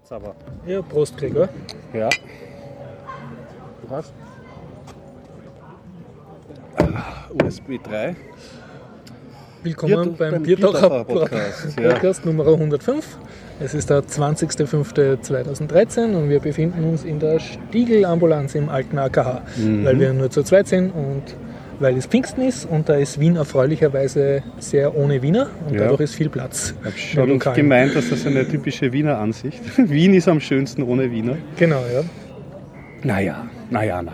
Jetzt aber. Ja, Prost, Gregor. Ja. Du hast USB 3. Willkommen beim Bierdorfer Podcast, Nummer 105. Es ist der 20.05.2013 und wir befinden uns in der Stiegel-Ambulanz im alten AKH, weil wir nur zu zweit sind und weil es Pfingsten ist und da ist Wien erfreulicherweise sehr ohne Wiener und dadurch ist viel Platz. Ich habe schon gemeint, dass das eine typische Wiener Ansicht ist. Wien ist am schönsten ohne Wiener. Genau, ja. Naja.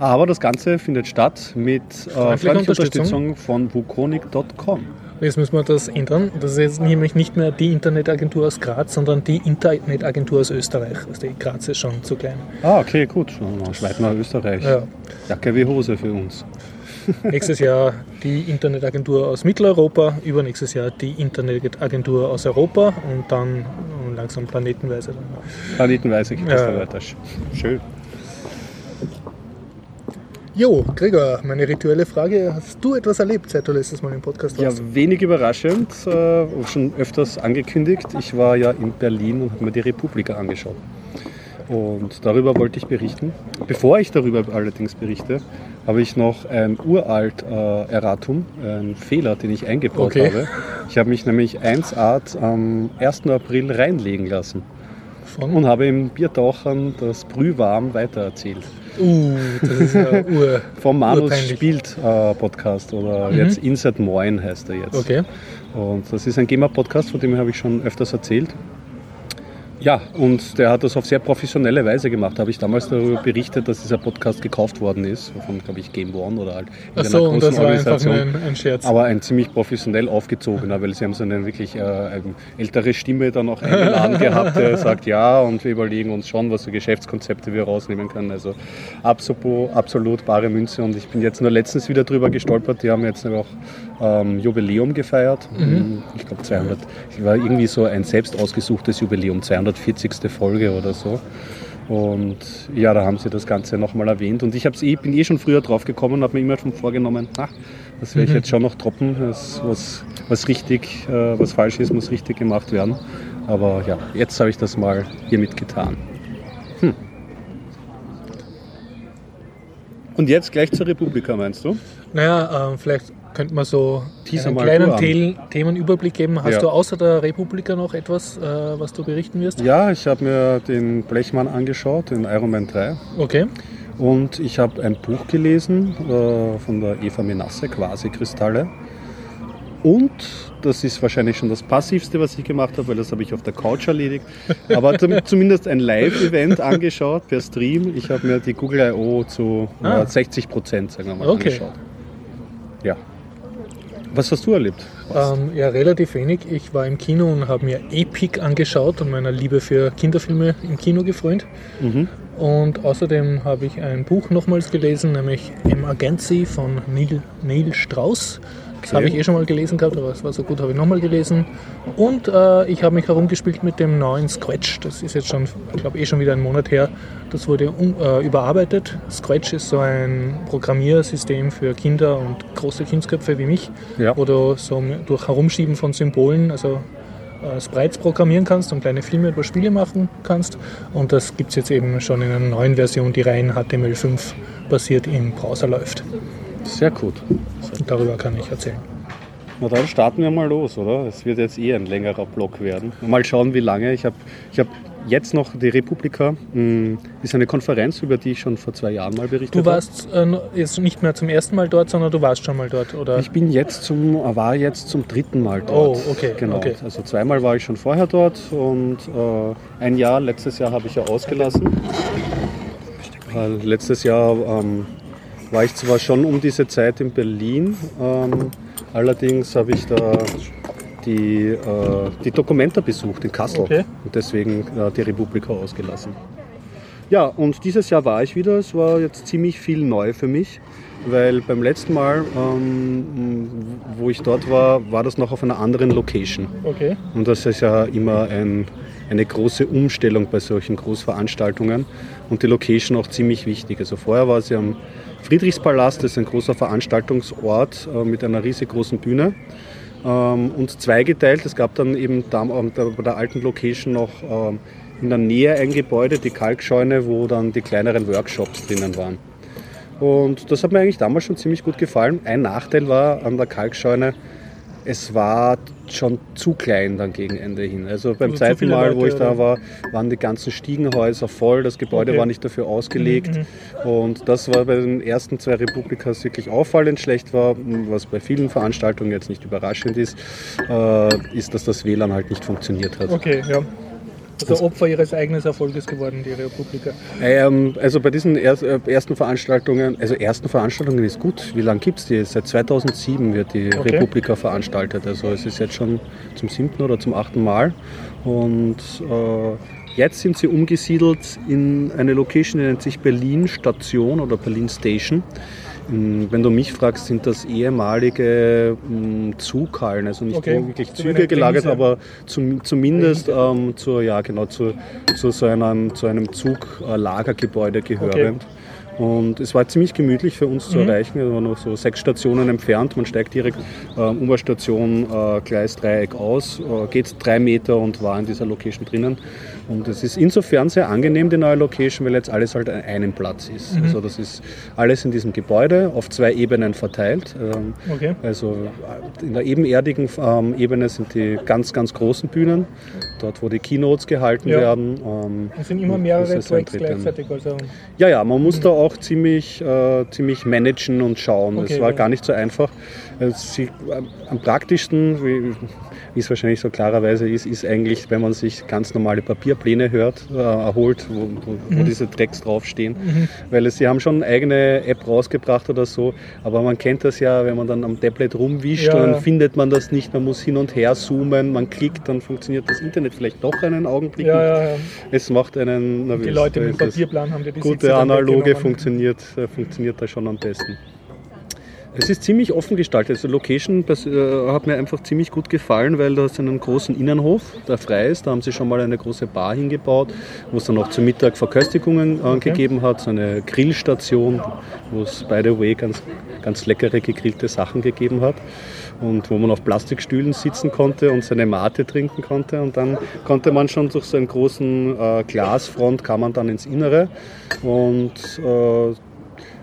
Aber das Ganze findet statt mit freundlicher Unterstützung von wukonik.com. Jetzt müssen wir das ändern. Das ist jetzt nämlich nicht mehr die Internetagentur aus Graz, sondern die Internetagentur aus Österreich. Also Graz ist schon zu klein. Ah, okay, gut. Schweiz nach Österreich. Ja. Jacke wie Hose für uns. Nächstes Jahr die Internetagentur aus Mitteleuropa, übernächstes Jahr die Internetagentur aus Europa und dann langsam planetenweise. Planetenweise geht das da weiter. Schön. Jo, Gregor, meine rituelle Frage, hast du etwas erlebt, seit du letztes Mal im Podcast warst? Ja, wenig überraschend, schon öfters angekündigt. Ich war ja in Berlin und habe mir die Republika angeschaut. Und darüber wollte ich berichten. Bevor ich darüber allerdings berichte, habe ich noch ein uralt Erratum, einen Fehler, den ich eingebaut habe. Ich habe mich nämlich 1art am 1. April reinlegen lassen. Und habe im Biertauchern das Brühwarm weitererzählt. Das ist ja vom Manus spielt Podcast oder jetzt Insert Moin heißt er jetzt. Okay. Und das ist ein GEMA-Podcast, von dem habe ich schon öfters erzählt. Ja, und der hat das auf sehr professionelle Weise gemacht. Da habe ich damals darüber berichtet, dass dieser Podcast gekauft worden ist, von, glaube ich, Game One oder halt in einer großen Organisation. War einfach ein Scherz. Aber ein ziemlich professionell aufgezogener, weil sie haben so eine wirklich ältere Stimme dann auch eingeladen gehabt, der sagt, ja, und wir überlegen uns schon, was für Geschäftskonzepte wir rausnehmen können. Also absolut bare Münze. Und ich bin jetzt nur letztens wieder drüber gestolpert. Die haben jetzt auch Jubiläum gefeiert. Ich glaube, 200. Es war irgendwie so ein selbst ausgesuchtes Jubiläum, 240. Folge oder so. Und ja, da haben sie das Ganze nochmal erwähnt. Und ich bin schon früher drauf gekommen und habe mir immer schon vorgenommen, das werde ich jetzt schon noch droppen. Was falsch ist, muss richtig gemacht werden. Aber ja, jetzt habe ich das mal hiermit getan. Und jetzt gleich zur Republika, meinst du? Naja, vielleicht könnte man so einen kleinen Themenüberblick geben. Hast du außer der Republika noch etwas, was du berichten wirst? Ja, ich habe mir den Blechmann angeschaut, den Iron Man 3. Okay. Und ich habe ein Buch gelesen von der Eva Menasse, Quasi-Kristalle. Und das ist wahrscheinlich schon das Passivste, was ich gemacht habe, weil das habe ich auf der Couch erledigt. Aber zumindest ein Live-Event angeschaut per Stream. Ich habe mir die Google.io zu 60%, sagen wir mal, angeschaut. Ja. Was hast du erlebt? Ja, relativ wenig. Ich war im Kino und habe mir Epic angeschaut und meiner Liebe für Kinderfilme im Kino gefreut. Und außerdem habe ich ein Buch nochmals gelesen, nämlich Emergency von Neil Strauss. Das habe ich schon mal gelesen gehabt, aber es war so gut, habe ich nochmal gelesen. Und ich habe mich herumgespielt mit dem neuen Scratch. Das ist jetzt schon, ich glaube, schon wieder einen Monat her. Das wurde überarbeitet. Scratch ist so ein Programmiersystem für Kinder und große Kindsköpfe wie mich, wo du so durch Herumschieben von Symbolen, also Sprites programmieren kannst und kleine Filme über Spiele machen kannst. Und das gibt es jetzt eben schon in einer neuen Version, die rein HTML5 basiert im Browser läuft. Sehr gut. Darüber kann ich erzählen. Na dann starten wir mal los, oder? Es wird jetzt ein längerer Blog werden. Mal schauen, wie lange. Ich hab jetzt noch die Republika. Ist eine Konferenz, über die ich schon vor 2 Jahren mal berichtet habe. Du warst jetzt nicht mehr zum ersten Mal dort, sondern du warst schon mal dort, oder? Ich bin war jetzt zum 3. Mal dort. Oh, okay. Genau. Okay. Also 2-mal war ich schon vorher dort und letztes Jahr habe ich ja ausgelassen. Letztes Jahr war ich zwar schon um diese Zeit in Berlin, allerdings habe ich da die Dokumenta besucht in Kassel und deswegen die Republika ausgelassen. Ja, und dieses Jahr war ich wieder, es war jetzt ziemlich viel neu für mich, weil beim letzten Mal, wo ich dort war, war das noch auf einer anderen Location. Okay. Und das ist ja immer eine große Umstellung bei solchen Großveranstaltungen und die Location auch ziemlich wichtig. Also vorher war sie am Friedrichspalast, das ist ein großer Veranstaltungsort mit einer riesengroßen Bühne und zweigeteilt. Es gab dann eben bei der alten Location noch in der Nähe ein Gebäude, die Kalkscheune, wo dann die kleineren Workshops drinnen waren. Und das hat mir eigentlich damals schon ziemlich gut gefallen. Ein Nachteil war an der Kalkscheune, es war schon zu klein dann gegen Ende hin. Also beim zweiten Mal, wo ich da war, waren die ganzen Stiegenhäuser voll, das Gebäude war nicht dafür ausgelegt. Und das war bei den ersten zwei Republikas wirklich auffallend schlecht war, was bei vielen Veranstaltungen jetzt nicht überraschend ist, ist, dass das WLAN halt nicht funktioniert hat. Okay, ja. Also Opfer ihres eigenen Erfolges geworden, die Republika. Also bei diesen ersten Veranstaltungen ist gut. Wie lange gibt es die? Seit 2007 wird die Republika veranstaltet. Also es ist jetzt schon zum 7. oder zum 8. Mal. Und jetzt sind sie umgesiedelt in eine Location, die nennt sich Berlin Station oder Berlin Station. Wenn du mich fragst, sind das ehemalige Zughallen, also nicht wirklich Züge gelagert, aber zumindest zu einem Zuglagergebäude gehörend. Okay. Und es war ziemlich gemütlich für uns zu erreichen, wir waren noch so 6 Stationen entfernt, man steigt direkt Oberstation Gleisdreieck aus, geht 3 Meter und war in dieser Location drinnen. Und es ist insofern sehr angenehm, die neue Location, weil jetzt alles halt an einem Platz ist. Also das ist alles in diesem Gebäude auf 2 Ebenen verteilt. Also in der ebenerdigen Ebene sind die ganz, ganz großen Bühnen, dort wo die Keynotes gehalten werden. Es sind immer mehrere Tracks gleichzeitig. Also man muss da auch ziemlich managen und schauen. Okay, das war gar nicht so einfach. Am praktischsten, wie es wahrscheinlich so klarerweise ist eigentlich, wenn man sich ganz normale Papierpläne erholt, wo diese Tracks draufstehen. Weil sie haben schon eine eigene App rausgebracht oder so, aber man kennt das ja, wenn man dann am Tablet rumwischt, dann findet man das nicht, man muss hin und her zoomen, man klickt, dann funktioniert das Internet vielleicht doch einen Augenblick nicht. Es macht einen nervös. Die Leute mit Papierplan haben ja die gute analoge funktioniert da schon am besten. Es ist ziemlich offen gestaltet. Also Location hat mir einfach ziemlich gut gefallen, weil da ist einen großen Innenhof, der frei ist. Da haben sie schon mal eine große Bar hingebaut, wo es dann auch zum Mittag Verköstigungen gegeben hat. So eine Grillstation, wo es, by the way, ganz, ganz leckere gegrillte Sachen gegeben hat. Und wo man auf Plastikstühlen sitzen konnte und seine Mate trinken konnte. Und dann konnte man schon durch so einen großen Glasfront, kam man dann ins Innere. Und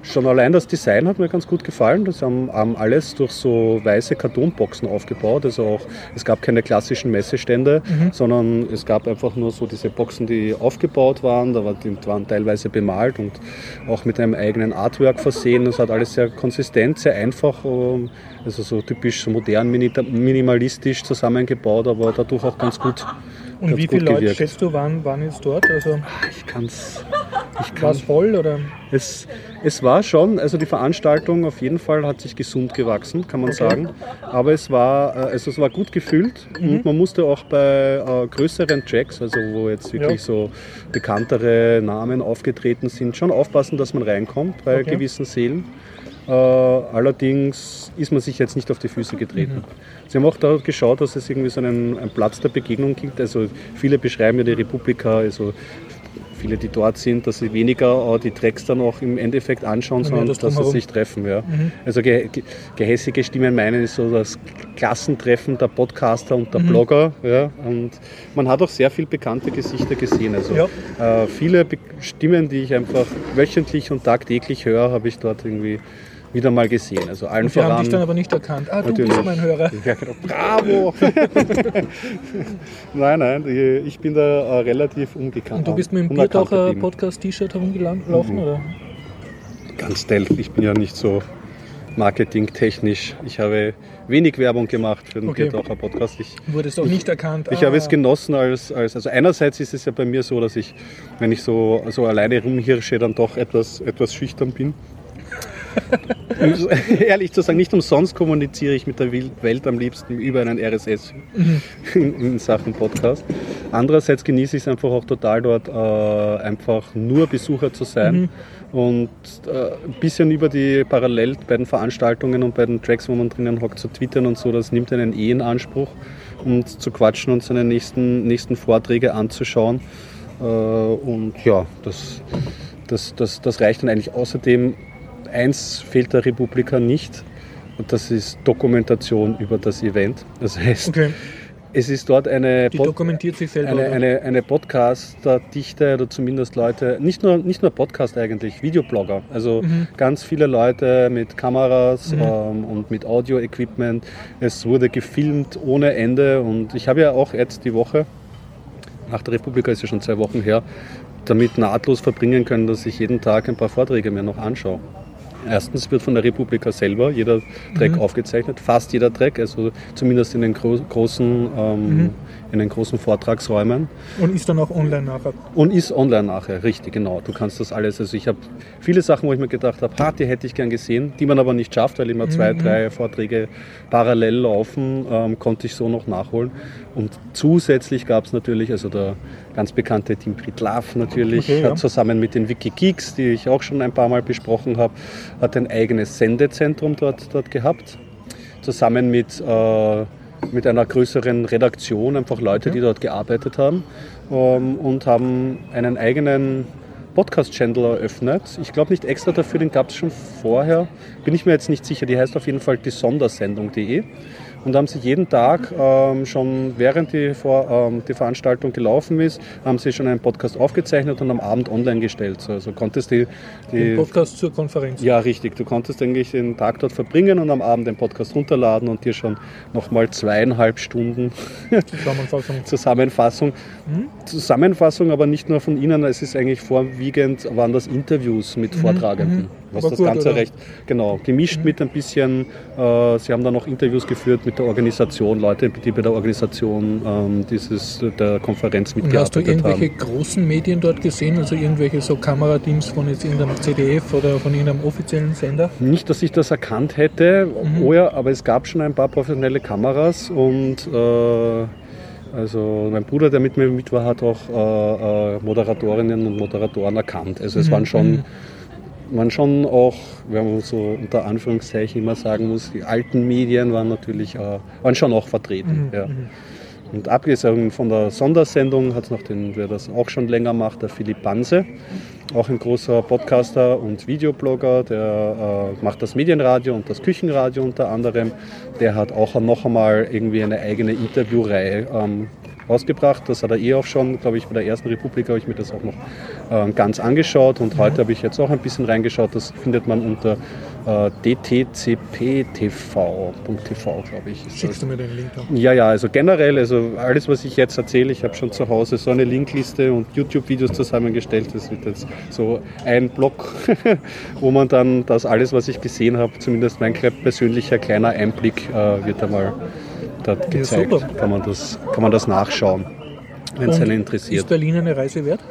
schon allein das Design hat mir ganz gut gefallen. Das haben alles durch so weiße Kartonboxen aufgebaut. Also auch, es gab keine klassischen Messestände, sondern es gab einfach nur so diese Boxen, die aufgebaut waren. Die waren teilweise bemalt und auch mit einem eigenen Artwork versehen. Das hat alles sehr konsistent, sehr einfach, also so typisch modern, minimalistisch zusammengebaut, aber dadurch auch ganz gut gewirkt. Und wie viele Leute, schätzt du, waren jetzt dort? Also war es voll, oder? Es war schon, also die Veranstaltung auf jeden Fall hat sich gesund gewachsen, kann man sagen. Aber es war gut gefüllt und man musste auch bei größeren Tracks, also wo jetzt wirklich so bekanntere Namen aufgetreten sind, schon aufpassen, dass man reinkommt bei gewissen Sälen. Allerdings ist man sich jetzt nicht auf die Füße getreten. Sie haben auch da geschaut, dass es irgendwie so einen Platz der Begegnung gibt. Also viele beschreiben ja die Republika, also viele, die dort sind, dass sie weniger die Tracks dann auch im Endeffekt anschauen, sondern dass sie sich treffen. Ja. Also gehässige Stimmen meinen, ist so das Klassentreffen der Podcaster und der Blogger. Ja. Und man hat auch sehr viele bekannte Gesichter gesehen. Also viele Stimmen, die ich einfach wöchentlich und tagtäglich höre, habe ich dort irgendwie wieder mal gesehen. Also allen voran. Die haben dich dann aber nicht erkannt. Ah, natürlich. Du bist mein Hörer. Ja, genau. Bravo! Nein, ich bin da relativ ungekannt. Und du bist mit dem Bierdorfer Podcast-T-Shirt herumgelaufen, oder? Ganz stealth. Ich bin ja nicht so marketingtechnisch. Ich habe wenig Werbung gemacht für den Bierdorfer Podcast. Wurde es auch nicht erkannt. Ich habe es genossen also einerseits ist es ja bei mir so, dass ich, wenn ich so alleine rumhirsche, dann doch etwas schüchtern bin. Um ehrlich zu sagen, nicht umsonst kommuniziere ich mit der Welt am liebsten über einen RSS in Sachen Podcast. Andererseits genieße ich es einfach auch total, dort einfach nur Besucher zu sein und ein bisschen über die parallel bei den Veranstaltungen und bei den Tracks, wo man drinnen hockt, zu twittern und so, das nimmt einen in Anspruch, um zu quatschen und seine nächsten Vorträge anzuschauen. Und ja, das reicht dann eigentlich. Außerdem, eins fehlt der Republika nicht, und das ist Dokumentation über das Event. Das heißt, Es ist dort dokumentiert sich selber, eine Podcaster-Dichte oder zumindest Leute, nicht nur Podcast eigentlich, Videoblogger. Also ganz viele Leute mit Kameras und mit Audio-Equipment. Es wurde gefilmt ohne Ende und ich habe ja auch jetzt die Woche, nach der Republika ist ja schon 2 Wochen her, damit nahtlos verbringen können, dass ich jeden Tag ein paar Vorträge mir noch anschaue. Erstens wird von der Republika selber jeder Track aufgezeichnet, fast jeder Track, also zumindest in den großen, in den großen Vortragsräumen. Und ist dann auch online nachher? Und ist online nachher, richtig, genau. Du kannst das alles, also ich habe viele Sachen, wo ich mir gedacht habe, die hätte ich gern gesehen, die man aber nicht schafft, weil immer 2, 3 Vorträge parallel laufen, konnte ich so noch nachholen. Und zusätzlich gab es natürlich, also der ganz bekannte Tim Pritlaf natürlich, hat zusammen mit den Wikigeeks, die ich auch schon ein paar Mal besprochen habe, hat ein eigenes Sendezentrum dort gehabt, zusammen mit einer größeren Redaktion, einfach Leute, die dort gearbeitet haben, und haben einen eigenen Podcast-Channel eröffnet. Ich glaube nicht extra dafür, den gab es schon vorher, bin ich mir jetzt nicht sicher, die heißt auf jeden Fall die Sondersendung.de. Und haben sie jeden Tag schon während die Veranstaltung gelaufen ist, haben sie schon einen Podcast aufgezeichnet und am Abend online gestellt. Also konntest den Podcast zur Konferenz? Ja, richtig. Du konntest eigentlich den Tag dort verbringen und am Abend den Podcast runterladen und dir schon nochmal 2,5 Stunden Zusammenfassung, aber nicht nur von ihnen. Es ist eigentlich vorwiegend, waren das Interviews mit Vortragenden. Was das gut, Ganze oder? Recht, genau, gemischt mit ein bisschen, sie haben dann noch Interviews geführt mit der Organisation, Leute, die bei der Organisation der Konferenz mitgearbeitet haben. Hast du irgendwelche großen Medien dort gesehen, also irgendwelche so Kamerateams von jetzt irgendeinem ZDF oder von irgendeinem offiziellen Sender? Nicht, dass ich das erkannt hätte, aber es gab schon ein paar professionelle Kameras und also mein Bruder, der mit mir mit war, hat auch Moderatorinnen und Moderatoren erkannt. Also es waren schon auch, wenn man so unter Anführungszeichen immer sagen muss, die alten Medien waren natürlich waren schon auch vertreten. Und abgesehen von der Sondersendung hat es noch den, wer das auch schon länger macht, der Philipp Banse, auch ein großer Podcaster und Videoblogger, der macht das Medienradio und das Küchenradio unter anderem. Der hat auch noch einmal irgendwie eine eigene Interviewreihe rausgebracht. Das hat er auch schon, glaube ich, bei der ersten Republik habe ich mir das auch noch ganz angeschaut und heute habe ich jetzt auch ein bisschen reingeschaut. Das findet man unter dtcptv.tv, glaube ich. Schickst du mir den Link an? Ja, also generell, also alles, was ich jetzt erzähle, ich habe schon zu Hause so eine Linkliste und YouTube-Videos zusammengestellt. Das wird jetzt so ein Blog, wo man dann das alles, was ich gesehen habe, zumindest mein persönlicher kleiner Einblick, wird einmal dort gezeigt. Ja, kann man das nachschauen, wenn es einen interessiert. Ist Berlin eine Reise wert?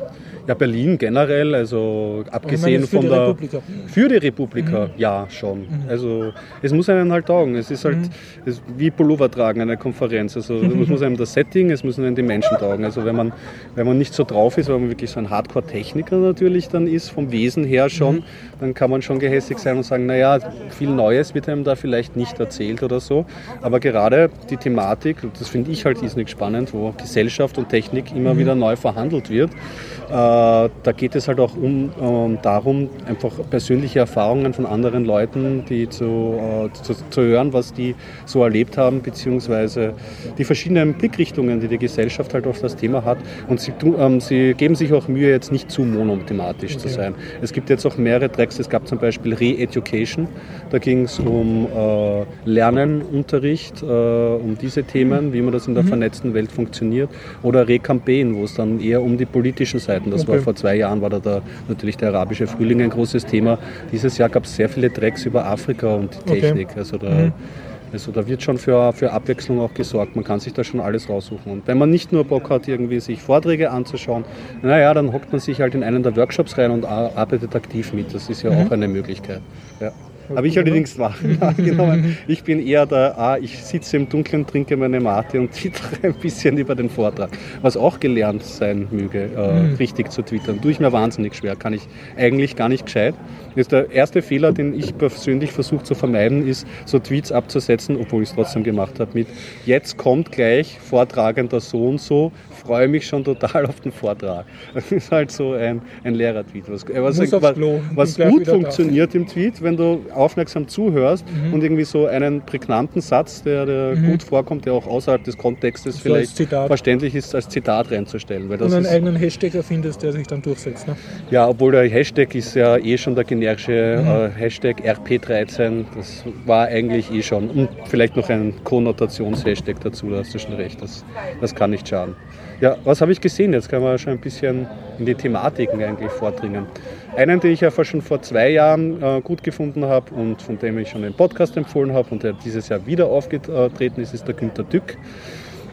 Ja, Berlin generell, also abgesehen von der Republika. Für die Republika, ja, schon. Also es muss einen halt taugen. Es ist halt wie Pullover tragen, eine Konferenz. Also es muss einem das Setting, es müssen einem die Menschen taugen. Also wenn man nicht so drauf ist, weil man wirklich so ein Hardcore-Techniker natürlich dann ist, vom Wesen her schon, dann kann man schon gehässig sein und sagen, naja, viel Neues wird einem da vielleicht nicht erzählt oder so. Aber gerade die Thematik, das finde ich halt irrsinnig spannend, wo Gesellschaft und Technik immer wieder neu verhandelt wird, da geht es halt auch darum, einfach persönliche Erfahrungen von anderen Leuten, die zu hören, was die so erlebt haben, beziehungsweise die verschiedenen Blickrichtungen, die die Gesellschaft halt auf das Thema hat. Und sie geben sich auch Mühe, jetzt nicht zu monothematisch zu sein. Es gibt jetzt auch mehrere Tracks. Es gab zum Beispiel Re-Education. Da ging es um Lernen, Unterricht, um diese Themen, wie man das in der vernetzten Welt funktioniert. Oder Re-Campaign, wo es dann eher um die politischen Seiten, das war vor 2 Jahren, war da natürlich der arabische Frühling ein großes Thema. Dieses Jahr gab es sehr viele Tracks über Afrika und die Technik. Also da wird schon für Abwechslung auch gesorgt. Man kann sich da schon alles raussuchen. Und wenn man nicht nur Bock hat, irgendwie sich Vorträge anzuschauen, dann hockt man sich halt in einen der Workshops rein und arbeitet aktiv mit. Das ist ja auch eine Möglichkeit. Ja. Habe ich allerdings wahrgenommen. Ich bin eher da, ich sitze im Dunkeln, trinke meine Mate und twittere ein bisschen über den Vortrag. Was auch gelernt sein möge, richtig zu twittern. Tue ich mir wahnsinnig schwer, kann ich eigentlich gar nicht gescheit. Jetzt der erste Fehler, den ich persönlich versuche zu vermeiden, ist, so Tweets abzusetzen, obwohl ich es trotzdem gemacht habe, mit jetzt kommt gleich Vortragender so und so, freue mich schon total auf den Vortrag. Das ist halt so ein Lehrer-Tweet. Was gut funktioniert im Tweet, wenn du aufmerksam zuhörst und irgendwie so einen prägnanten Satz, der gut vorkommt, der auch außerhalb des Kontextes so vielleicht verständlich ist, als Zitat reinzustellen. Weil das und einen eigenen Hashtag erfindest, der sich dann durchsetzt. Ne? Ja, obwohl der Hashtag ist ja eh schon der generische Hashtag RP13, das war eigentlich eh schon. Und vielleicht noch ein Konnotations-Hashtag dazu, da hast du schon recht, das kann nicht schaden. Ja, was habe ich gesehen? Jetzt kann man schon ein bisschen in die Thematiken eigentlich vordringen. Einen, den ich ja schon vor 2 Jahren gut gefunden habe und von dem ich schon einen Podcast empfohlen habe und der dieses Jahr wieder aufgetreten ist, ist der Günter Dück.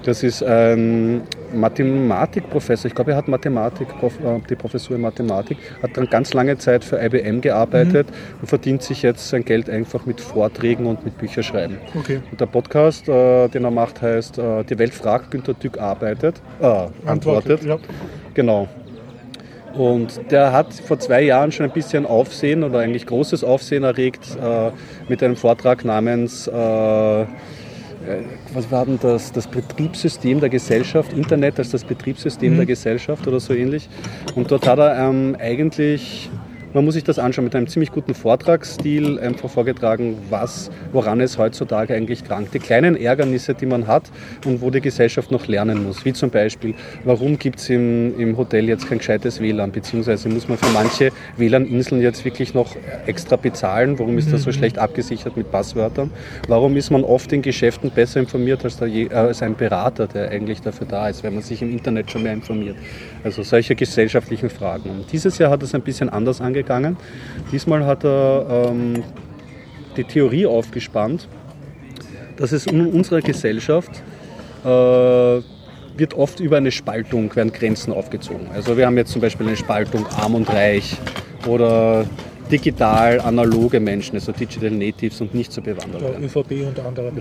Das ist ein Mathematikprofessor. Ich glaube, er hat die Professur in Mathematik, hat dann ganz lange Zeit für IBM gearbeitet und verdient sich jetzt sein Geld einfach mit Vorträgen und mit Bücherschreiben. Okay. Und der Podcast, den er macht, heißt Die Welt fragt, Günter Dück antwortet. Ja. Genau. Und der hat vor 2 Jahren schon ein bisschen Aufsehen oder eigentlich großes Aufsehen erregt mit einem Vortrag namens was war denn das? Das Betriebssystem der Gesellschaft, Internet als das Betriebssystem der Gesellschaft oder so ähnlich. Und dort hat er eigentlich, man muss sich das anschauen, mit einem ziemlich guten Vortragsstil einfach vorgetragen, woran es heutzutage eigentlich krankt. Die kleinen Ärgernisse, die man hat und wo die Gesellschaft noch lernen muss. Wie zum Beispiel, warum gibt es im Hotel jetzt kein gescheites WLAN? Beziehungsweise muss man für manche WLAN-Inseln jetzt wirklich noch extra bezahlen? Warum ist das so schlecht abgesichert mit Passwörtern? Warum ist man oft in Geschäften besser informiert als ein Berater, der eigentlich dafür da ist, wenn man sich im Internet schon mehr informiert? Also solche gesellschaftlichen Fragen. Und dieses Jahr hat es ein bisschen anders angefangen. Diesmal hat er die Theorie aufgespannt, dass es in unserer Gesellschaft wird oft über eine Spaltung, werden Grenzen aufgezogen. Also wir haben jetzt zum Beispiel eine Spaltung arm und reich oder digital analoge Menschen, also Digital Natives und nicht so bewandert werden. ÖVP und andere.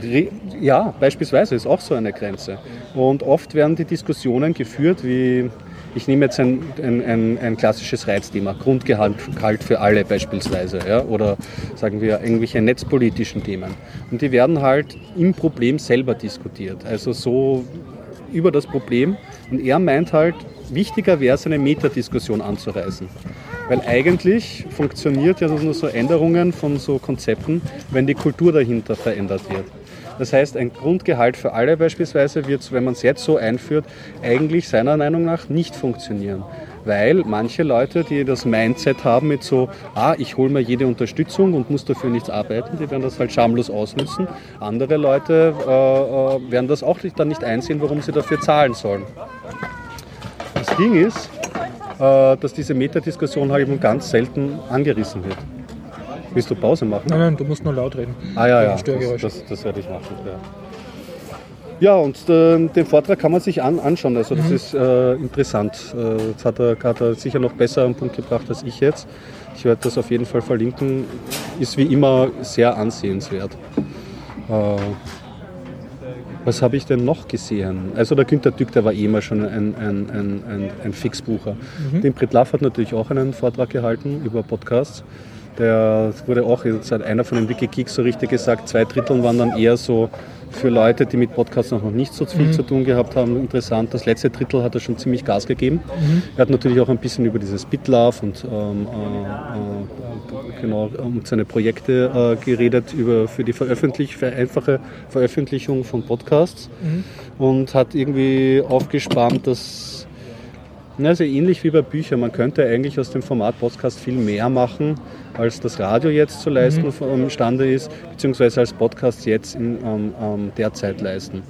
Ja, beispielsweise ist auch so eine Grenze. Und oft werden die Diskussionen geführt wie... Ich nehme jetzt ein klassisches Reizthema, Grundgehalt für alle beispielsweise, ja, oder sagen wir irgendwelche netzpolitischen Themen. Und die werden halt im Problem selber diskutiert, also so über das Problem. Und er meint halt, wichtiger wäre es, eine Metadiskussion anzureißen. Weil eigentlich funktioniert ja nur so Änderungen von so Konzepten, wenn die Kultur dahinter verändert wird. Das heißt, ein Grundgehalt für alle beispielsweise wird, wenn man es jetzt so einführt, eigentlich seiner Meinung nach nicht funktionieren. Weil manche Leute, die das Mindset haben mit so, ich hole mir jede Unterstützung und muss dafür nichts arbeiten, die werden das halt schamlos ausnutzen. Andere Leute werden das auch dann nicht einsehen, warum sie dafür zahlen sollen. Das Ding ist, dass diese Metadiskussion halt eben ganz selten angerissen wird. Willst du Pause machen? Nein, du musst nur laut reden. Das werde ich machen. Ja, und den Vortrag kann man sich anschauen. Also das ist interessant. Das hat er sicher noch besser am Punkt gebracht als ich jetzt. Ich werde das auf jeden Fall verlinken. Ist wie immer sehr ansehenswert. Was habe ich denn noch gesehen? Also der Günter Dück, der war immer schon ein Fixbucher. Den Pritlov hat natürlich auch einen Vortrag gehalten über Podcasts. Der wurde auch, seit einer von den Wikigeeks so richtig gesagt, 2/3 waren dann eher so für Leute, die mit Podcasts noch nicht so viel zu tun gehabt haben, interessant. Das letzte Drittel hat er schon ziemlich Gas gegeben. Er hat natürlich auch ein bisschen über dieses BitLove und um seine Projekte geredet, für die einfache Veröffentlichung von Podcasts und hat irgendwie aufgespannt, dass also ähnlich wie bei Büchern. Man könnte eigentlich aus dem Format Podcast viel mehr machen, als das Radio jetzt zu leisten imstande ist, beziehungsweise als Podcast jetzt derzeit leisten.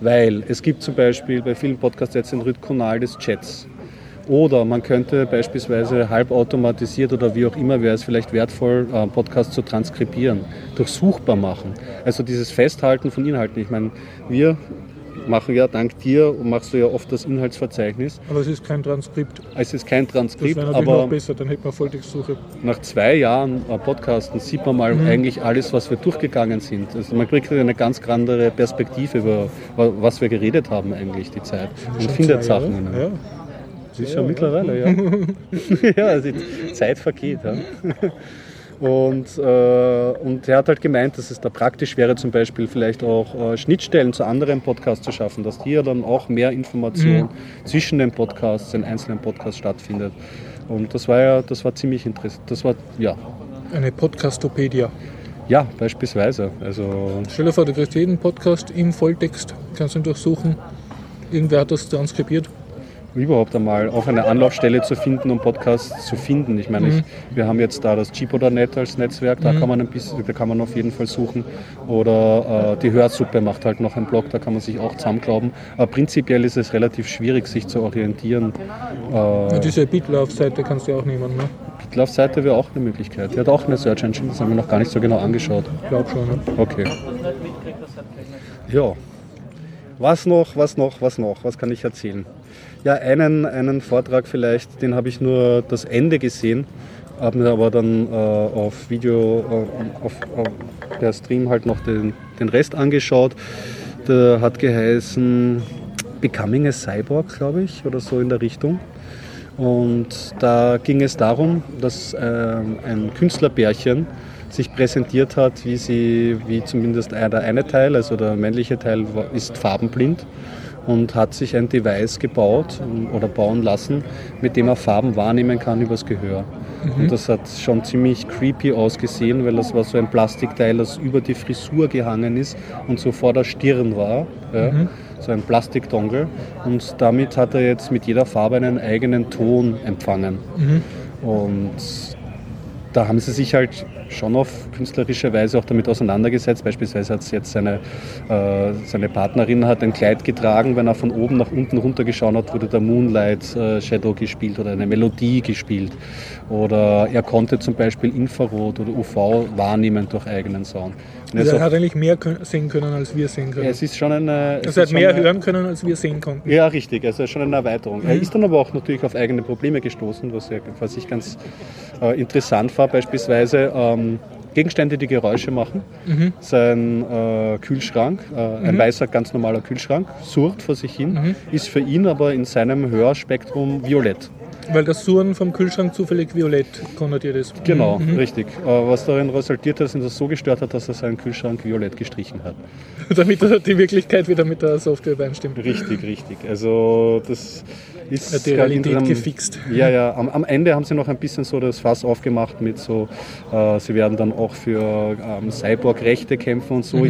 Weil es gibt zum Beispiel bei vielen Podcasts jetzt den Rückkanal des Chats. Oder man könnte beispielsweise halbautomatisiert oder wie auch immer wäre es vielleicht wertvoll, Podcasts zu transkribieren, durchsuchbar machen. Also dieses Festhalten von Inhalten. Ich meine, wir machen ja dank dir und machst du ja oft das Inhaltsverzeichnis. Aber es ist kein Transkript. Das wäre natürlich noch besser, dann hätte man Volltextsuche. Nach 2 Jahren Podcasten sieht man mal eigentlich alles, was wir durchgegangen sind. Also man kriegt eine ganz andere Perspektive über, was wir geredet haben eigentlich die Zeit. Und findet Sachen. Ja. Das ist schon mittlerweile, ja. Ja, die Zeit vergeht. Ja. Und er hat halt gemeint, dass es da praktisch wäre, zum Beispiel vielleicht auch Schnittstellen zu anderen Podcasts zu schaffen, dass hier dann auch mehr Information zwischen den Podcasts, den einzelnen Podcasts stattfindet. Und das war ziemlich interessant. Das war, ja. Eine Podcastopädie. Ja, beispielsweise. Also stell dir vor, du kriegst jeden Podcast im Volltext, kannst ihn durchsuchen. Irgendwer hat das transkribiert. Überhaupt einmal auch eine Anlaufstelle zu finden, um Podcasts zu finden. Ich meine, wir haben jetzt da das Cheapo.net als Netzwerk, da kann man ein bisschen, da kann man auf jeden Fall suchen. Oder die Hörsuppe macht halt noch einen Blog, da kann man sich auch zusammenklauben. Aber prinzipiell ist es relativ schwierig, sich zu orientieren. Diese Bitlauf-Seite kannst du ja auch nehmen, ne? Bitlauf-Seite wäre auch eine Möglichkeit. Die hat auch eine Search Engine, das haben wir noch gar nicht so genau angeschaut. Ich glaube schon, ne? Okay. Ja. Was noch? Was kann ich erzählen? Ja, einen Vortrag vielleicht, den habe ich nur das Ende gesehen, habe mir aber dann auf Video, auf der Stream halt noch den Rest angeschaut. Der hat geheißen Becoming a Cyborg, glaube ich, oder so in der Richtung. Und da ging es darum, dass ein Künstlerbärchen sich präsentiert hat, wie zumindest der eine Teil, also der männliche Teil, ist farbenblind und hat sich ein Device gebaut oder bauen lassen, mit dem er Farben wahrnehmen kann übers Gehör. Und das hat schon ziemlich creepy ausgesehen, weil das war so ein Plastikteil, das über die Frisur gehangen ist und so vor der Stirn war. Ja. So ein Plastikdongle. Und damit hat er jetzt mit jeder Farbe einen eigenen Ton empfangen. Und da haben sie sich halt schon auf künstlerische Weise auch damit auseinandergesetzt. Beispielsweise hat es jetzt seine Partnerin hat ein Kleid getragen, wenn er von oben nach unten runtergeschaut hat, wurde der Moonlight Shadow gespielt oder eine Melodie gespielt. Oder er konnte zum Beispiel Infrarot oder UV wahrnehmen durch eigenen Sound. Also er hat eigentlich mehr sehen können, als wir sehen können. Ja, es ist schon eine, also er hat mehr hören können, als wir sehen konnten. Ja, richtig. Also es ist schon eine Erweiterung. Er ist dann aber auch natürlich auf eigene Probleme gestoßen, was ich ganz interessant war. Beispielsweise Gegenstände, die Geräusche machen. Sein Kühlschrank, ein weißer, ganz normaler Kühlschrank, surrt vor sich hin, ist für ihn aber in seinem Hörspektrum violett. Weil das Surren vom Kühlschrank zufällig violett konnotiert ist. Genau, richtig. Was darin resultiert, dass ihn das so gestört hat, dass er seinen Kühlschrank violett gestrichen hat. Damit die Wirklichkeit wieder mit der Software übereinstimmt. Richtig. Also das ist... Ja, die Realität gefixt. Ja. Am Ende haben sie noch ein bisschen so das Fass aufgemacht mit so, sie werden dann auch für Cyborg-Rechte kämpfen und so.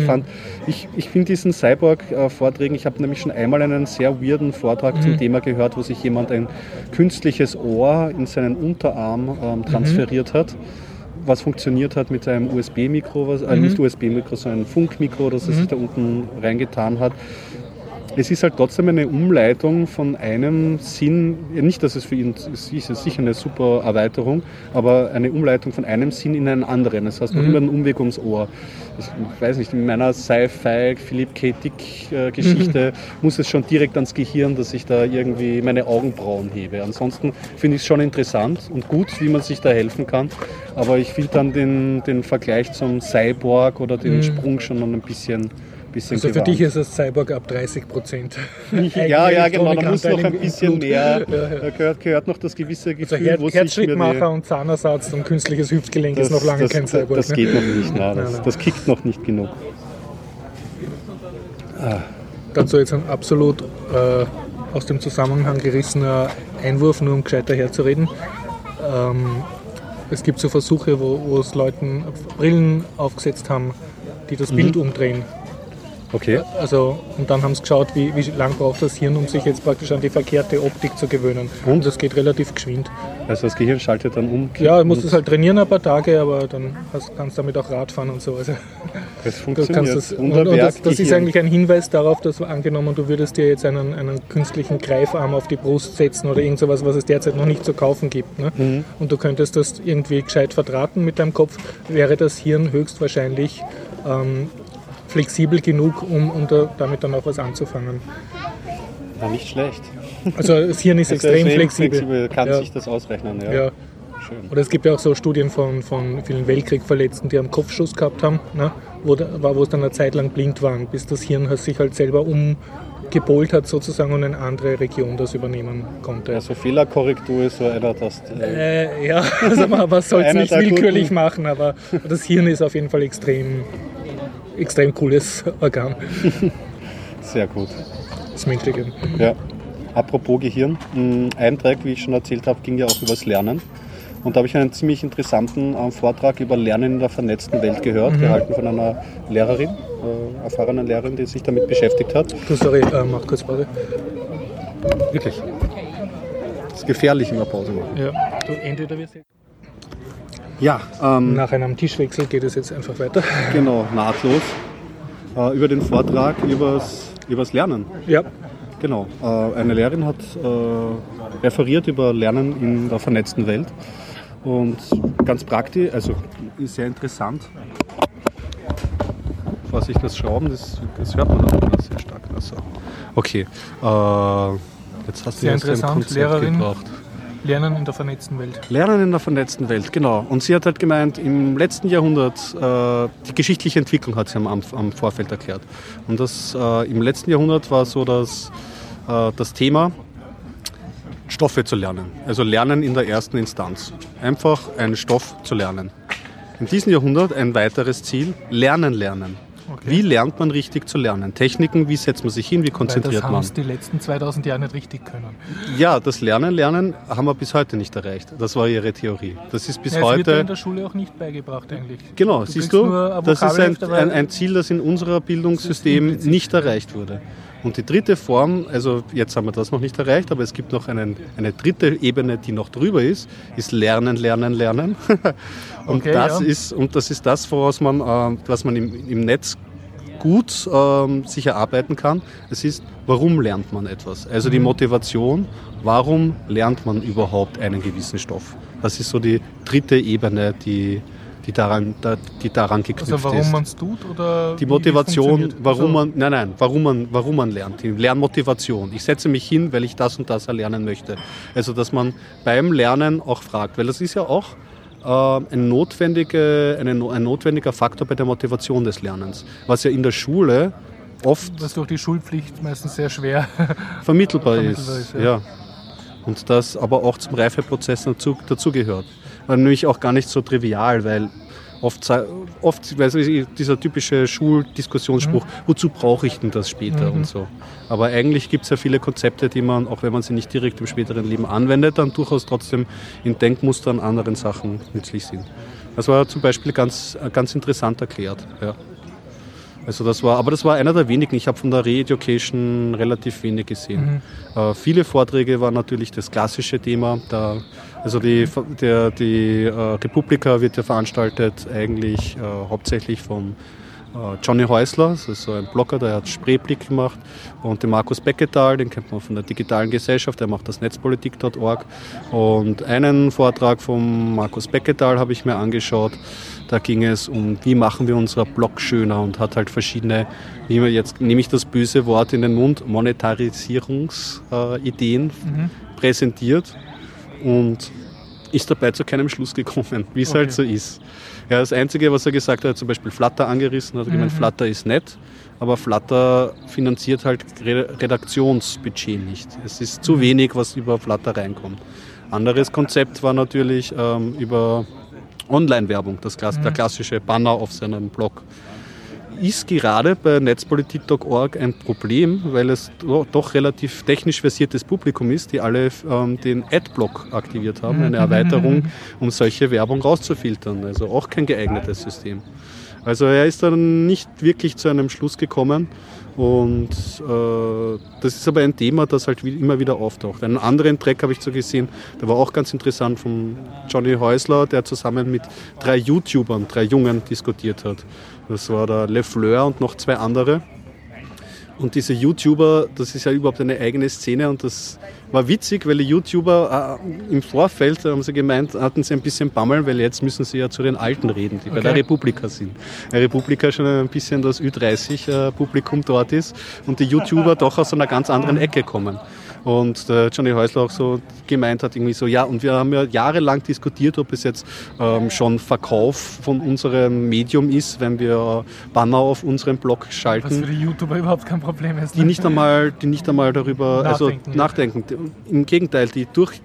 Ich finde diesen Cyborg-Vorträgen, ich habe nämlich schon einmal einen sehr weirden Vortrag zum Thema gehört, wo sich jemand ein künstliches Ohr in seinen Unterarm transferiert hat, was funktioniert hat mit einem USB-Mikro, nicht USB-Mikro, sondern Funkmikro, das er sich da unten reingetan hat. Es ist halt trotzdem eine Umleitung von einem Sinn, nicht, dass es für ihn ist, ist sicher eine super Erweiterung, aber eine Umleitung von einem Sinn in einen anderen. Das heißt, noch immer einen Umweg ums Ohr. Ich weiß nicht, in meiner Sci-Fi, Philip K. Dick-Geschichte muss es schon direkt ans Gehirn, dass ich da irgendwie meine Augenbrauen hebe. Ansonsten finde ich es schon interessant und gut, wie man sich da helfen kann, aber ich finde dann den Vergleich zum Cyborg oder den Sprung schon noch ein bisschen... Also für dich ist das Cyborg ab 30%. Ja, genau, da muss noch ein bisschen mehr. Da gehört noch das gewisse Gefühl, also wo Herzschrittmacher und Zahnersatz und künstliches Hüftgelenk ist noch lange kein Cyborg. Das geht noch nicht, das kickt noch nicht genug. Dazu jetzt ein absolut aus dem Zusammenhang gerissener Einwurf, nur um gescheiter herzureden. Es gibt so Versuche, wo es Leuten Brillen aufgesetzt haben, die das Bild umdrehen. Okay. Also, und dann haben sie geschaut, wie lange braucht das Hirn, um sich jetzt praktisch an die verkehrte Optik zu gewöhnen. Und das geht relativ geschwind. Also das Gehirn schaltet dann um? Ja, du musst es halt trainieren ein paar Tage, aber dann kannst du damit auch Radfahren und so. Also, das funktioniert. Das ist eigentlich ein Hinweis darauf, dass angenommen, du würdest dir jetzt einen künstlichen Greifarm auf die Brust setzen oder irgend sowas, was es derzeit noch nicht zu kaufen gibt. Ne? Und du könntest das irgendwie gescheit verdrahten mit deinem Kopf, wäre das Hirn höchstwahrscheinlich... flexibel genug, um damit dann auch was anzufangen. Ja, nicht schlecht. Also das Hirn ist extrem flexibel. Kann sich das ausrechnen, ja. Schön. Oder es gibt ja auch so Studien von vielen Weltkriegverletzten, die einen Kopfschuss gehabt haben, ne, wo es dann eine Zeit lang blind waren, bis das Hirn sich halt selber umgepolt hat sozusagen und eine andere Region das übernehmen konnte. Also Fehlerkorrektur ist so einer, dass... also man soll es nicht willkürlich machen, aber das Hirn ist auf jeden Fall extrem cooles Organ. Sehr gut. Das Menschliche. Ja. Apropos Gehirn, ein Track, wie ich schon erzählt habe, ging ja auch übers Lernen. Und da habe ich einen ziemlich interessanten Vortrag über Lernen in der vernetzten Welt gehört, gehalten von einer Lehrerin, erfahrenen Lehrerin, die sich damit beschäftigt hat. Sorry, mach kurz Pause. Wirklich. Das ist gefährlich, immer Pause machen. Ja, du entweder wirst du... Ja, nach einem Tischwechsel geht es jetzt einfach weiter. Genau, nahtlos. Über den Vortrag, übers Lernen. Ja. Genau. Eine Lehrerin hat referiert über Lernen in der vernetzten Welt. Und ganz praktisch, also ist sehr interessant. Vorsicht, das Schrauben, das hört man auch immer sehr stark. Also, okay. Jetzt hast du uns ein Konzept gebracht. Lernen in der vernetzten Welt. Lernen in der vernetzten Welt, genau. Und sie hat halt gemeint, im letzten Jahrhundert, die geschichtliche Entwicklung hat sie am Vorfeld erklärt. Und das im letzten Jahrhundert war so das Thema, Stoffe zu lernen. Also Lernen in der ersten Instanz. Einfach einen Stoff zu lernen. In diesem Jahrhundert ein weiteres Ziel, Lernen. Okay. Wie lernt man richtig zu lernen? Techniken, wie setzt man sich hin, wie konzentriert man? Das haben die letzten 2000 Jahre nicht richtig können. Ja, das Lernen haben wir bis heute nicht erreicht. Das war ihre Theorie. Das ist bis heute... Das wird in der Schule auch nicht beigebracht eigentlich. Genau, siehst du, das ist ein Ziel, das in unserem Bildungssystem nicht erreicht wurde. Und die dritte Form, also jetzt haben wir das noch nicht erreicht, aber es gibt noch eine dritte Ebene, die noch drüber ist Lernen. Und, okay, das ist das, woraus man, was man im Netz gut sich erarbeiten kann. Es ist, warum lernt man etwas? Also die Motivation, warum lernt man überhaupt einen gewissen Stoff? Das ist so die dritte Ebene, die daran geknüpft ist. Also warum man es tut oder die Motivation, warum man lernt, die Lernmotivation. Ich setze mich hin, weil ich das und das erlernen möchte. Also dass man beim Lernen auch fragt, weil das ist ja auch ein notwendiger Faktor bei der Motivation des Lernens, was ja in der Schule oft... Was durch die Schulpflicht meistens sehr schwer vermittelbar ist. Ja. Und das aber auch zum Reifeprozess dazugehört. Nämlich auch gar nicht so trivial, weil oft weiß ich, dieser typische Schuldiskussionsspruch, wozu brauche ich denn das später und so. Aber eigentlich gibt es ja viele Konzepte, die man, auch wenn man sie nicht direkt im späteren Leben anwendet, dann durchaus trotzdem in Denkmustern anderen Sachen nützlich sind. Das war zum Beispiel ganz interessant erklärt. Ja. Also das war einer der wenigen. Ich habe von der Re-Education relativ wenig gesehen. Viele Vorträge waren natürlich das klassische Thema. Die Republika wird ja veranstaltet eigentlich hauptsächlich von Johnny Häusler, das ist so ein Blogger, der hat Spreeblick gemacht, und den Markus Beckedahl, den kennt man von der digitalen Gesellschaft, der macht das Netzpolitik.org, und einen Vortrag von Markus Beckedahl habe ich mir angeschaut, da ging es um, wie machen wir unser Blog schöner, und hat halt verschiedene, jetzt nehme ich das böse Wort in den Mund, Monetarisierungsideen präsentiert und ist dabei zu keinem Schluss gekommen, wie es halt so ist. Ja, das Einzige, was er gesagt hat, zum Beispiel Flutter angerissen, hat er gemeint, Flutter ist nett, aber Flutter finanziert halt Redaktionsbudget nicht. Es ist zu wenig, was über Flutter reinkommt. Anderes Konzept war natürlich über Online-Werbung, der klassische Banner auf seinem Blog. Ist gerade bei Netzpolitik.org ein Problem, weil es doch relativ technisch versiertes Publikum ist, die alle den Adblock aktiviert haben, eine Erweiterung, um solche Werbung rauszufiltern. Also auch kein geeignetes System. Also er ist dann nicht wirklich zu einem Schluss gekommen, und das ist aber ein Thema, das halt immer wieder auftaucht. Einen anderen Track habe ich so gesehen, der war auch ganz interessant, von Johnny Häusler, der zusammen mit drei YouTubern, drei Jungen, diskutiert hat. Das war der Lefleur und noch zwei andere. Und diese YouTuber, das ist ja überhaupt eine eigene Szene, und das war witzig, weil die YouTuber im Vorfeld, haben sie gemeint, hatten sie ein bisschen Bammel, weil jetzt müssen sie ja zu den Alten reden, die bei der Republika sind. Die Republika schon ein bisschen das Ü30-Publikum dort ist und die YouTuber doch aus einer ganz anderen Ecke kommen. Und Johnny Häusler auch so gemeint hat, irgendwie so, ja, und wir haben ja jahrelang diskutiert, ob es jetzt schon Verkauf von unserem Medium ist, wenn wir Banner auf unseren Blog schalten. Was für die YouTuber überhaupt kein Problem ist. Die nicht einmal darüber nachdenken. Im Gegenteil, die durch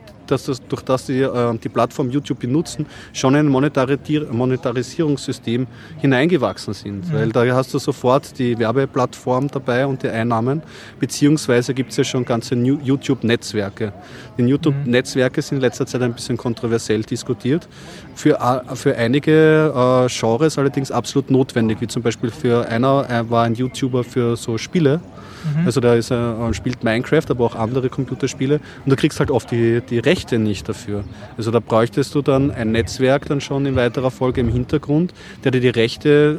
durch das die Plattform YouTube benutzen, schon in ein Monetarisierungssystem hineingewachsen sind. Mhm. Weil da hast du sofort die Werbeplattform dabei und die Einnahmen, beziehungsweise gibt es ja schon ganze YouTube-Netzwerke. Die YouTube-Netzwerke sind in letzter Zeit ein bisschen kontroversiell diskutiert, für einige Genres allerdings absolut notwendig, wie zum Beispiel war ein YouTuber für so Spiele, also da spielt Minecraft, aber auch andere Computerspiele und du kriegst halt oft die Rechte nicht dafür. Also da bräuchtest du dann ein Netzwerk dann schon in weiterer Folge im Hintergrund, der dir die Rechte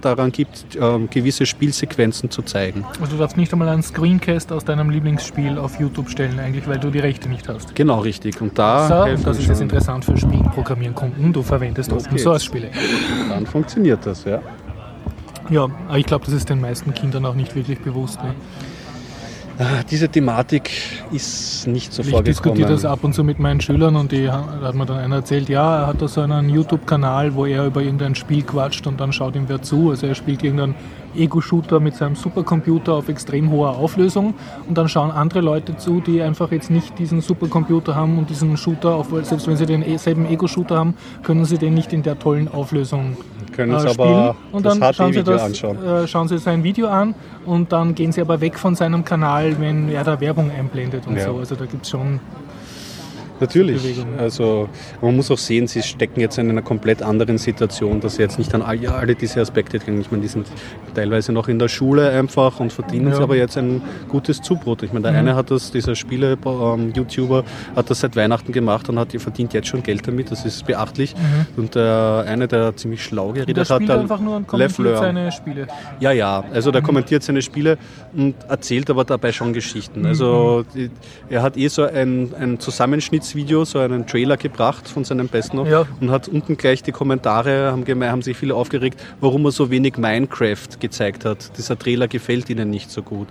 daran gibt, gewisse Spielsequenzen zu zeigen. Also du darfst nicht einmal einen Screencast aus deinem Lieblingsspiel auf YouTube stellen eigentlich, weil du die Rechte nicht hast. Genau, richtig. Und das ist jetzt interessant für Spielprogrammierkunden, du verwendest Open-Source-Spiele. Dann funktioniert das, ja. Ja, aber ich glaube, das ist den meisten Kindern auch nicht wirklich bewusst. Ne? Diese Thematik ist nicht so vorgekommen. Ich diskutiere das ab und zu mit meinen Schülern und da hat mir dann einer erzählt, ja, er hat da so einen YouTube-Kanal, wo er über irgendein Spiel quatscht und dann schaut ihm wer zu. Also er spielt irgendeinen Ego-Shooter mit seinem Supercomputer auf extrem hoher Auflösung und dann schauen andere Leute zu, die einfach jetzt nicht diesen Supercomputer haben und diesen Shooter, selbst wenn sie denselben Ego-Shooter haben, können sie den nicht in der tollen Auflösung können es spielen. Aber und dann schauen sie sein Video an und dann gehen sie aber weg von seinem Kanal, wenn er da Werbung einblendet und so. Also da gibt es schon... Natürlich, also man muss auch sehen, sie stecken jetzt in einer komplett anderen Situation, dass sie jetzt nicht an alle diese Aspekte denken. Ich meine, die sind teilweise noch in der Schule einfach und verdienen es aber jetzt ein gutes Zubrot. Ich meine, der eine hat das, dieser Spiele-YouTuber hat das seit Weihnachten gemacht und verdient jetzt schon Geld damit, das ist beachtlich. Mhm. Und der eine, der ziemlich schlau geredet hat, der einfach nur und kommentiert Lefleur. Seine Spiele. Ja, also der kommentiert seine Spiele und erzählt aber dabei schon Geschichten. Also er hat so einen Zusammenschnitt Video, so einen Trailer gebracht von seinem Besten und hat unten gleich die Kommentare, haben sich viele aufgeregt, warum er so wenig Minecraft gezeigt hat. Dieser Trailer gefällt ihnen nicht so gut.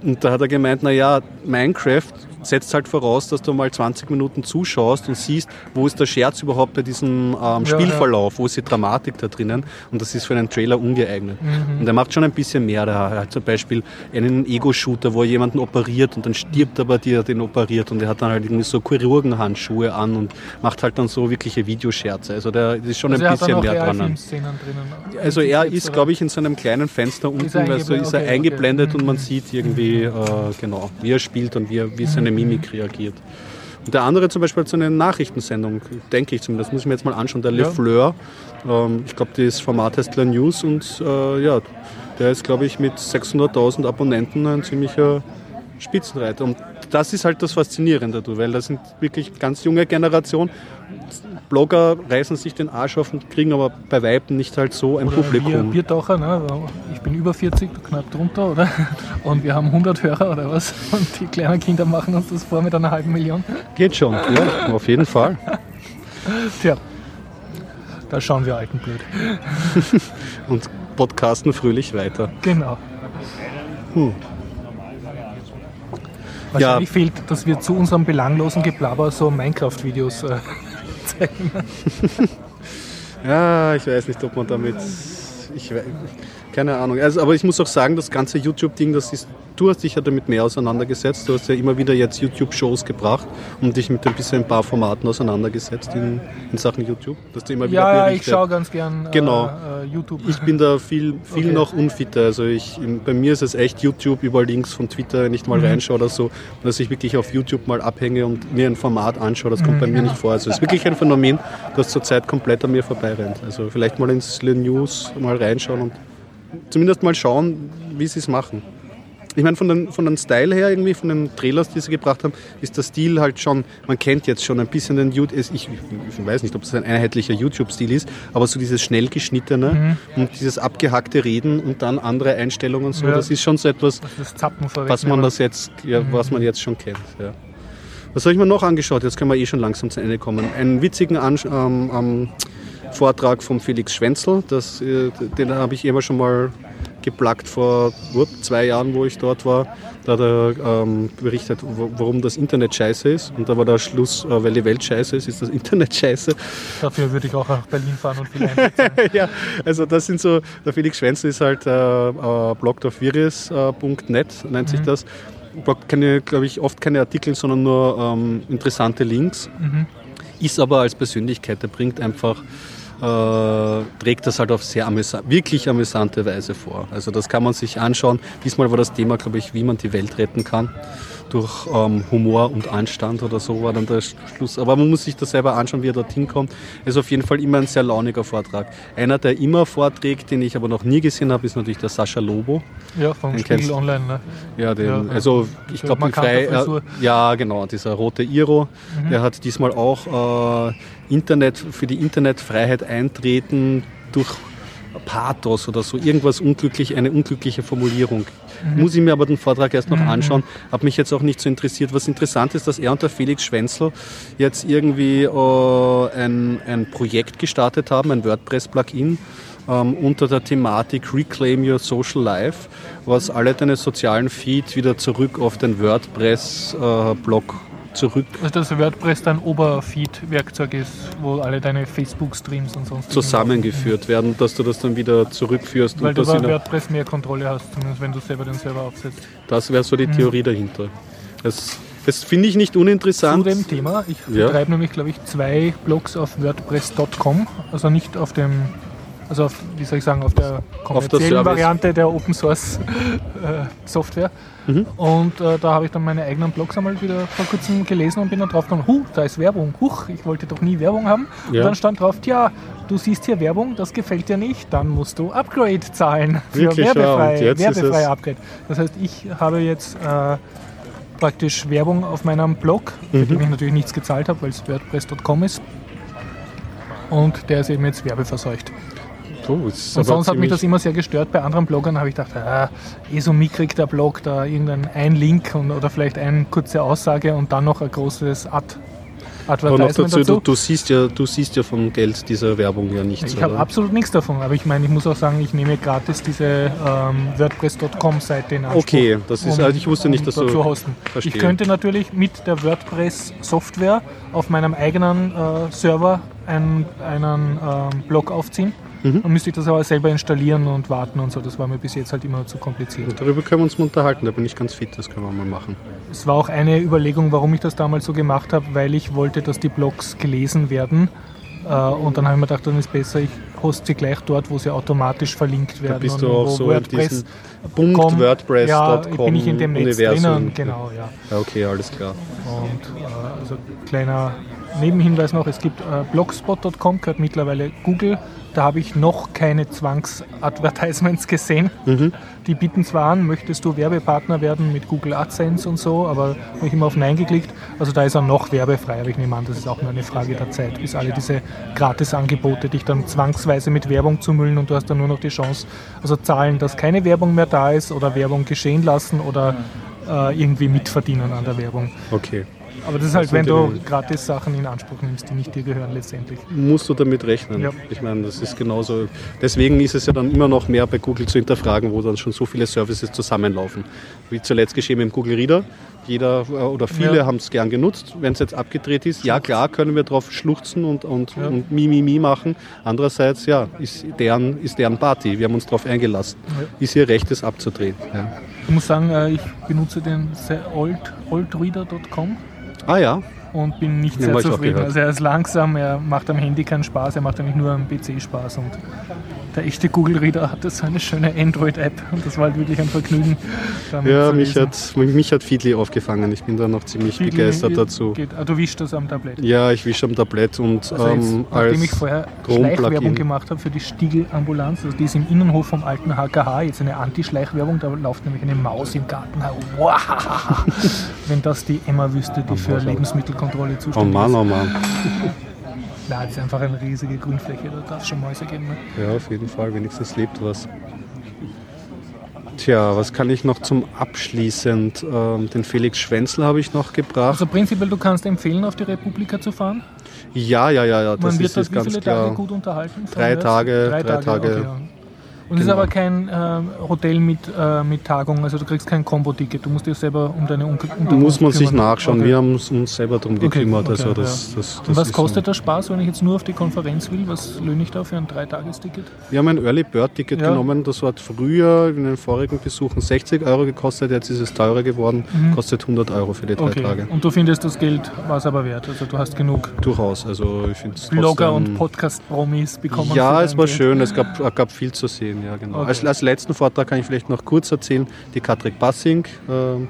Und da hat er gemeint, naja, Minecraft setzt halt voraus, dass du mal 20 Minuten zuschaust und siehst, wo ist der Scherz überhaupt bei diesem Spielverlauf, wo ist die Dramatik da drinnen und das ist für einen Trailer ungeeignet. Und er macht schon ein bisschen mehr, da hat zum Beispiel einen Ego-Shooter, wo er jemanden operiert und dann stirbt aber der den operiert und er hat dann halt irgendwie so Chirurgenhandschuhe an und macht halt dann so wirkliche Videoscherze, also da ist schon ein bisschen mehr dran. Also er ist, glaube ich, in so einem kleinen Fenster unten, ist er eingeblendet und man sieht irgendwie, wie er spielt und wie seine Mimik reagiert. Und der andere zum Beispiel hat so eine Nachrichtensendung, denke ich zumindest, das muss ich mir jetzt mal anschauen, der Lefleur, ich glaube, das Format heißt La News und der ist, glaube ich, mit 600.000 Abonnenten ein ziemlicher Spitzenreiter. Und das ist halt das Faszinierende, weil das sind wirklich ganz junge Generationen. Blogger reißen sich den Arsch auf und kriegen aber bei Weiben nicht halt so ein Publikum. Wir Bierdorfer, ne? Ich bin über 40, knapp drunter, oder? Und wir haben 100 Hörer oder was? Und die kleinen Kinder machen uns das vor mit einer 500.000. Geht schon, ja, auf jeden Fall. Tja, da schauen wir alten blöd. Und podcasten fröhlich weiter. Genau. Wahrscheinlich fehlt, dass wir zu unserem belanglosen Geplapper so Minecraft-Videos zeigen. Ja, ich weiß nicht, ob man damit... Keine Ahnung. Also, aber ich muss auch sagen, das ganze YouTube-Ding, du hast dich ja damit mehr auseinandergesetzt. Du hast ja immer wieder jetzt YouTube-Shows gebracht und dich mit ein paar Formaten auseinandergesetzt in Sachen YouTube. Dass du immer wieder ich schaue ganz gern YouTube. Ich bin da viel noch unfitter. Also bei mir ist es echt YouTube über Links von Twitter, nicht mal reinschaue oder so. Dass ich wirklich auf YouTube mal abhänge und mir ein Format anschaue, das kommt bei mir nicht vor. Also es ist wirklich ein Phänomen, das zurzeit komplett an mir vorbeirennt. Also vielleicht mal ins News mal reinschauen und zumindest mal schauen, wie sie es machen. Ich meine, von den Style her irgendwie, von den Trailers, die sie gebracht haben, ist der Stil halt schon, man kennt jetzt schon ein bisschen den YouTube, ich weiß nicht, ob es ein einheitlicher YouTube-Stil ist, aber so dieses schnell geschnittene und dieses abgehackte Reden und dann andere Einstellungen und so, das ist schon so etwas, was man jetzt schon kennt. Ja. Was habe ich mir noch angeschaut? Jetzt können wir schon langsam zu Ende kommen. Einen witzigen Vortrag von Felix Schwenzel, den habe ich immer schon mal geplagt vor 2 Jahren, wo ich dort war. Da hat er berichtet, warum das Internet scheiße ist. Und da war der Schluss, weil die Welt scheiße ist, ist das Internet scheiße. Dafür würde ich auch nach Berlin fahren und viel einsetzen. Ja, also das sind so, der Felix Schwenzel ist halt blog.net nennt sich das. überhaupt keine, glaube ich, oft keine Artikel, sondern nur interessante Links. Mhm. Ist aber als Persönlichkeit, der bringt einfach, trägt das halt auf sehr wirklich amüsante Weise vor. Also das kann man sich anschauen. Diesmal war das Thema, glaube ich, wie man die Welt retten kann. Durch Humor und Anstand oder so war dann der Schluss. Aber man muss sich das selber anschauen, wie er dorthin kommt. Ist auf jeden Fall immer ein sehr launiger Vortrag. Einer, der immer vorträgt, den ich aber noch nie gesehen habe, ist natürlich der Sascha Lobo. Ja, vom Stiegel Online, ne? Ja, den, ja, also ich glaube, ja, genau, dieser rote Iro, mhm. Der hat diesmal auch Internet für die Internetfreiheit eintreten durch Pathos oder so, irgendwas unglücklich, eine unglückliche Formulierung. Mhm. Muss ich mir aber den Vortrag erst noch anschauen, hat mich jetzt auch nicht so interessiert. Was interessant ist, dass er und der Felix Schwenzel jetzt irgendwie ein Projekt gestartet haben, ein WordPress-Plugin, unter der Thematik Reclaim Your Social Life, was alle deine sozialen Feed wieder zurück auf den WordPress-Blog zurück. Also dass WordPress dein Oberfeed-Werkzeug ist, wo alle deine Facebook-Streams und sonst zusammengeführt werden, dass du das dann wieder zurückführst. Weil und du bei WordPress mehr Kontrolle hast, zumindest wenn du selber den Server aufsetzt. Das wäre so die Theorie dahinter. Das finde ich nicht uninteressant. Zu dem Thema, ich betreibe nämlich, glaube ich, 2 Blogs auf WordPress.com, also nicht auf dem, also auf, wie soll ich sagen, auf der kommerziellen Variante der Open Source Software. Mhm. Und da habe ich dann meine eigenen Blogs einmal wieder vor kurzem gelesen und bin dann drauf gekommen, da ist Werbung, ich wollte doch nie Werbung haben. Ja. Und dann stand drauf, du siehst hier Werbung, das gefällt dir nicht, dann musst du Upgrade zahlen für werbefreie Upgrade. Das heißt, ich habe jetzt praktisch Werbung auf meinem Blog, für den ich natürlich nichts gezahlt habe, weil es WordPress.com ist. Und der ist eben jetzt werbeverseucht. Und sonst hat mich das immer sehr gestört. Bei anderen Bloggern habe ich gedacht, so mickrig der Blog, da irgendein Link oder vielleicht eine kurze Aussage und dann noch ein großes Advertisement dazu. Du siehst ja vom Geld dieser Werbung ja nichts. Ich habe absolut nichts davon, aber ich meine, ich muss auch sagen, ich nehme gratis diese WordPress.com-Seite in Anspruch. Okay, das ist, also ich wusste nicht, dass du hosten. Verstehe. Ich könnte natürlich mit der WordPress-Software auf meinem eigenen Server einen Blog aufziehen. Dann müsste ich das aber selber installieren und warten und so. Das war mir bis jetzt halt immer zu kompliziert. Und darüber können wir uns mal unterhalten, da bin ich ganz fit, das können wir mal machen. Es war auch eine Überlegung, warum ich das damals so gemacht habe, weil ich wollte, dass die Blogs gelesen werden. Und dann habe ich mir gedacht, dann ist besser, ich hoste sie gleich dort, wo sie automatisch verlinkt werden. Da bist du auch so WordPress in diesem Punkt WordPress.com bin ich in dem Netz drinnen. Genau, ja. Okay, alles klar. Und also kleiner Nebenhinweis noch, es gibt blogspot.com, gehört mittlerweile Google. Da habe ich noch keine Zwangsadvertisements gesehen. Mhm. Die bieten zwar an, möchtest du Werbepartner werden mit Google AdSense und so, aber habe ich immer auf Nein geklickt. Also da ist er noch werbefrei, aber ich nehme an, das ist auch nur eine Frage der Zeit, bis alle diese Gratisangebote dich dann zwangsweise mit Werbung zu müllen und du hast dann nur noch die Chance, also zahlen, dass keine Werbung mehr da ist oder Werbung geschehen lassen oder irgendwie mitverdienen an der Werbung. Okay. Aber das ist halt, wenn du gratis Sachen in Anspruch nimmst, die nicht dir gehören letztendlich. Musst du damit rechnen. Ja. Ich meine, das ist genauso. Deswegen ist es ja dann immer noch mehr bei Google zu hinterfragen, wo dann schon so viele Services zusammenlaufen. Wie zuletzt geschehen mit dem Google Reader. Jeder oder viele haben es gern genutzt, wenn es jetzt abgedreht ist. Ja, klar, können wir drauf schluchzen und Mimimi machen. Andererseits, ist deren Party. Wir haben uns darauf eingelassen. Ja. Ist ihr Recht, es abzudrehen. Ja. Ich muss sagen, ich benutze den oldreader.com. Ah ja. Und bin nicht sehr zufrieden. Also er ist langsam, er macht am Handy keinen Spaß, er macht eigentlich nur am PC Spaß. Und der echte Google Reader hatte so eine schöne Android-App und das war halt wirklich ein Vergnügen. Ja, mich hat Feedly aufgefangen. Ich bin da noch ziemlich begeistert dazu. Du wischst das am Tablett? Ja, ich wische am Tablett und also nachdem ich vorher Schleichwerbung gemacht habe für die Stiegel-Ambulanz, also die ist im Innenhof vom alten AKH, jetzt eine Anti-Schleichwerbung, da läuft nämlich eine Maus im Garten herum. Wow. Wenn das die Emma wüsste, die für Lebensmittelkontrolle zuständig ist. Oh Mann. Da ist einfach eine riesige Grünfläche, da darf es schon Mäuse geben. Ne? Ja, auf jeden Fall, wenigstens lebt was. Tja, was kann ich noch zum Abschließend? Den Felix Schwenzel habe ich noch gebracht. Also prinzipiell, du kannst empfehlen, auf die Republika zu fahren? Ja, das ist ganz klar. Man wird das wie viele Tage gut unterhalten? Drei Tage. Und es ist aber kein Hotel mit Tagung, also du kriegst kein Combo-Ticket, du musst dir selber um deine Unterkunft muss man sich nachschauen, okay. Wir haben uns selber darum gekümmert. Okay, also das was kostet der Spaß, wenn ich jetzt nur auf die Konferenz will, was löhne ich da für ein 3-Tages-Ticket? Wir haben ein Early-Bird-Ticket genommen, das hat früher in den vorigen Besuchen 60 Euro gekostet, jetzt ist es teurer geworden, kostet 100 Euro für die 3 Tage. Und du findest, das Geld war es aber wert, also du hast genug? Durchaus, also ich finde es Blogger und Podcast-Promis bekommen? Ja, es war schön, es gab viel zu sehen. Ja, genau. Okay. Als letzten Vortrag kann ich vielleicht noch kurz erzählen, die Katrik Bassing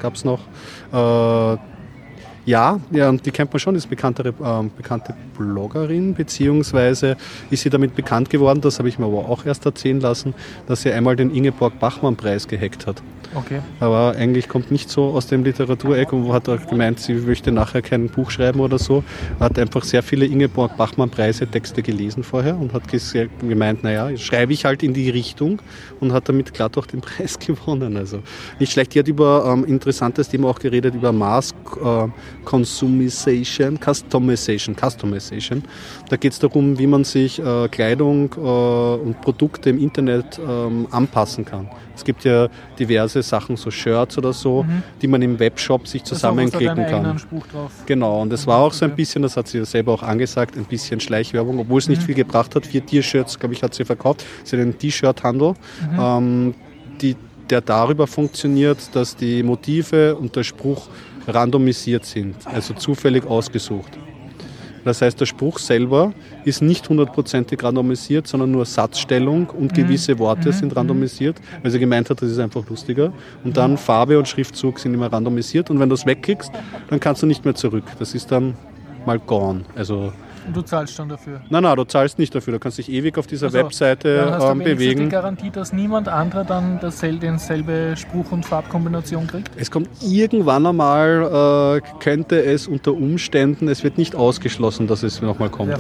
gab es noch. Ja, und die kennt man schon, ist bekannte Bloggerin, beziehungsweise ist sie damit bekannt geworden, das habe ich mir aber auch erst erzählen lassen, dass sie einmal den Ingeborg-Bachmann-Preis gehackt hat. Okay. Aber eigentlich kommt nicht so aus dem Literatureck und hat auch gemeint, sie möchte nachher kein Buch schreiben oder so. Hat einfach sehr viele Ingeborg-Bachmann-Preise-Texte gelesen vorher und hat gemeint, naja, schreibe ich halt in die Richtung und hat damit glatt auch den Preis gewonnen. Also nicht schlecht. Die hat über interessantes Thema auch geredet, über Maß, Customization. Da geht es darum, wie man sich Kleidung und Produkte im Internet anpassen kann. Es gibt ja diverse Sachen, so Shirts oder so, die man im Webshop sich zusammenklicken kann. Spruch drauf. Genau, und das war auch so ein bisschen, das hat sie selber auch angesagt, ein bisschen Schleichwerbung, obwohl es nicht viel gebracht hat. 4 T-Shirts, glaube ich, hat sie verkauft. Sie hat einen T-Shirt-Handel, der darüber funktioniert, dass die Motive und der Spruch randomisiert sind, also zufällig ausgesucht. Das heißt, der Spruch selber ist nicht 100%ig randomisiert, sondern nur Satzstellung und gewisse Worte sind randomisiert, weil sie gemeint hat, das ist einfach lustiger. Und dann Farbe und Schriftzug sind immer randomisiert und wenn du es wegkriegst, dann kannst du nicht mehr zurück. Das ist dann mal gone. Also und du zahlst schon dafür? Nein, du zahlst nicht dafür. Du kannst dich ewig auf dieser Webseite bewegen. Dann hast du bewegen. Die Garantie, dass niemand anderer dann denselbe Spruch- und Farbkombination kriegt? Es kommt irgendwann einmal, könnte es unter Umständen, es wird nicht ausgeschlossen, dass es nochmal kommt.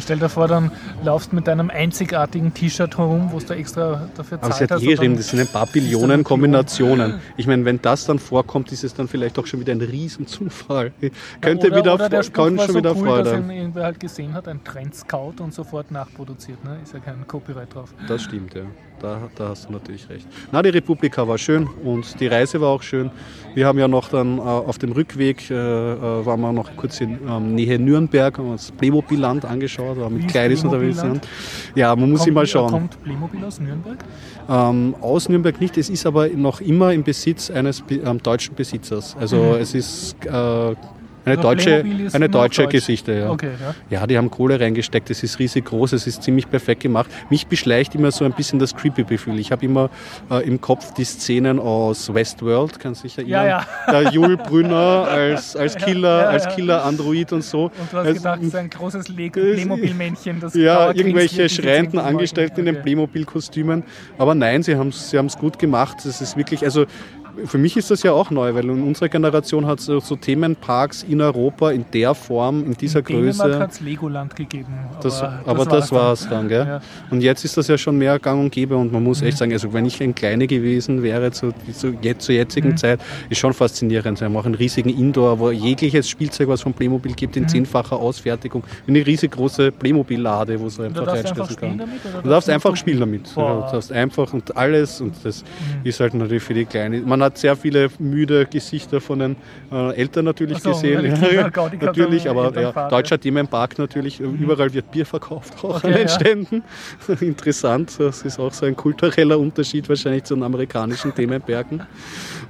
Stell dir vor, dann laufst du mit deinem einzigartigen T-Shirt herum, wo du extra dafür zahlst. Aber sie hat geschrieben, das sind ein paar Billionen Kombinationen. Ich meine, wenn das dann vorkommt, ist es dann vielleicht auch schon wieder ein Riesenzufall. Wer halt gesehen hat, ein Trendscout und sofort nachproduziert, ne? Ist ja kein Copyright drauf. Das stimmt, ja. Da hast du natürlich recht. Die Republika war schön und die Reise war auch schön. Wir haben ja noch dann auf dem Rückweg, waren wir noch kurz in Nähe Nürnberg, haben uns Playmobil-Land angeschaut, waren mit Kleines unterwegs. Ja, man muss sich mal schauen. Kommt Playmobil aus Nürnberg? Aus Nürnberg nicht, es ist aber noch immer im Besitz eines deutschen Besitzers. Also es ist... Eine deutsche Geschichte, ja. Okay, ja. Ja, die haben Kohle reingesteckt, es ist riesig groß, es ist ziemlich perfekt gemacht. Mich beschleicht immer so ein bisschen das Creepy-Gefühl. Ich habe immer im Kopf die Szenen aus Westworld, kannst du dich erinnern? Ja. Der Jul Brünner als Killer-Android und so. Und du hast gedacht, so ein großes Playmobil-Männchen. Ja, irgendwelche schreienden Angestellten in den Playmobil-Kostümen. Aber nein, sie haben's gut gemacht. Es ist wirklich, also... Für mich ist das ja auch neu, weil in unserer Generation hat es so Themenparks in Europa in der Form, in dieser Größe. In Dänemark hat es Legoland gegeben. Das war es dann, gell? Ja. Und jetzt ist das ja schon mehr gang und gäbe und man muss echt sagen, also wenn ich ein Kleine gewesen wäre zur jetzigen Zeit, ist schon faszinierend. Wir haben auch einen riesigen Indoor, wo jegliches Spielzeug, was von Playmobil gibt, in 10-facher Ausfertigung, eine riesig große Playmobil-Lade, wo es einfach reinstecken kann. Du darfst einfach spielen damit. Ja, du darfst einfach und alles und das ist halt natürlich für die Kleine. Man hat sehr viele müde Gesichter von den Eltern natürlich gesehen. Natürlich, aber deutscher Themenpark natürlich. Überall wird Bier verkauft, auch an den Ständen. Interessant, das ist auch so ein kultureller Unterschied wahrscheinlich zu den amerikanischen Themenbergen.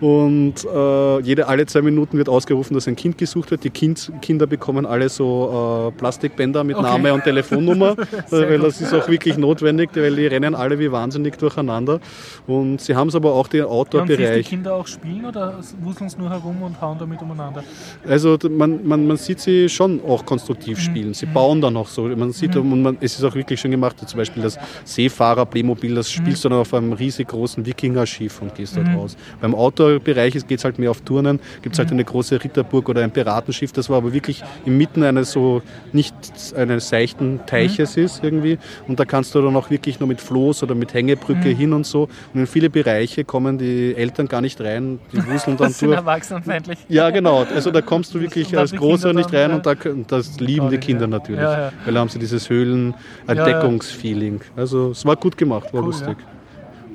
Und alle 2 Minuten wird ausgerufen, dass ein Kind gesucht wird. Die Kinder bekommen alle so Plastikbänder mit Name und Telefonnummer, weil das ist auch wirklich notwendig, weil die rennen alle wie wahnsinnig durcheinander. Und sie haben es aber auch den Outdoor-Bereich. Auch spielen oder wuseln sie nur herum und hauen damit umeinander? Also man sieht sie schon auch konstruktiv spielen. Sie bauen dann auch so. Man sieht es ist auch wirklich schön gemacht. Zum Beispiel das Seefahrer-Playmobil, das spielst du dann auf einem riesig großen Wikinger-Schiff und gehst dort raus. Beim Outdoor-Bereich geht es halt mehr auf Turnen. Gibt es halt eine große Ritterburg oder ein Piratenschiff. Das war aber wirklich inmitten eines so nicht eines seichten Teiches ist irgendwie. Und da kannst du dann auch wirklich nur mit Floß oder mit Hängebrücke hin und so. Und in viele Bereiche kommen die Eltern gar nicht rein, die wuseln dann durch. Erwachsenenfeindlich. Ja, genau. Also da kommst du wirklich als Großer nicht rein und das lieben die Kinder natürlich. Ja. Weil da haben sie dieses Höhlen-Entdeckungsfeeling. Also es war gut gemacht, war lustig. Ja.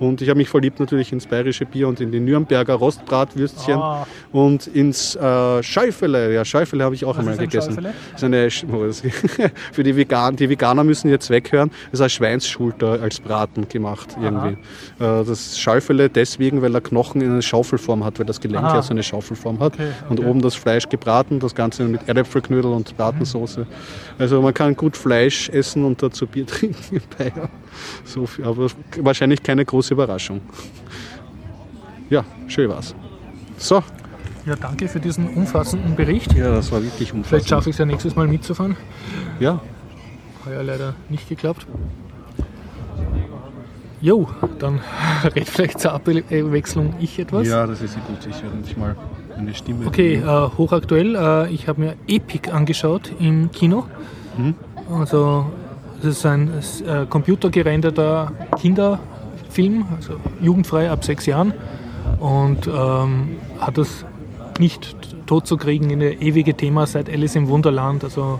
Und ich habe mich verliebt natürlich ins bayerische Bier und in die Nürnberger Rostbratwürstchen und ins Scheufele. Ja, Scheufele habe ich auch einmal gegessen. Das ist eine für die Veganer, müssen jetzt weghören. Das ist eine Schweinsschulter als Braten gemacht irgendwie. Das Scheufele deswegen, weil der Knochen eine Schaufelform hat, weil das Gelenk ja so eine Schaufelform hat. Okay. Und oben das Fleisch gebraten, das Ganze mit Erdäpfelknödel und Bratensauce. Also man kann gut Fleisch essen und dazu Bier trinken in Bayern. So viel, aber wahrscheinlich keine große Überraschung. Ja, schön war's. So. Ja, danke für diesen umfassenden Bericht. Ja, das war wirklich umfassend. Vielleicht schaffe ich es ja nächstes Mal mitzufahren. Ja. Hat ja leider nicht geklappt. Jo, dann redet vielleicht zur Abwechslung ich etwas. Ja, das ist gut. Ich werde nicht mal eine Stimme... Okay, hochaktuell. Ich habe mir Epic angeschaut im Kino. Mhm. Also das ist ein computergerenderter Kinderfilm, also jugendfrei ab 6 Jahren. Und hat das nicht totzukriegen in das ewige Thema seit Alice im Wunderland. Also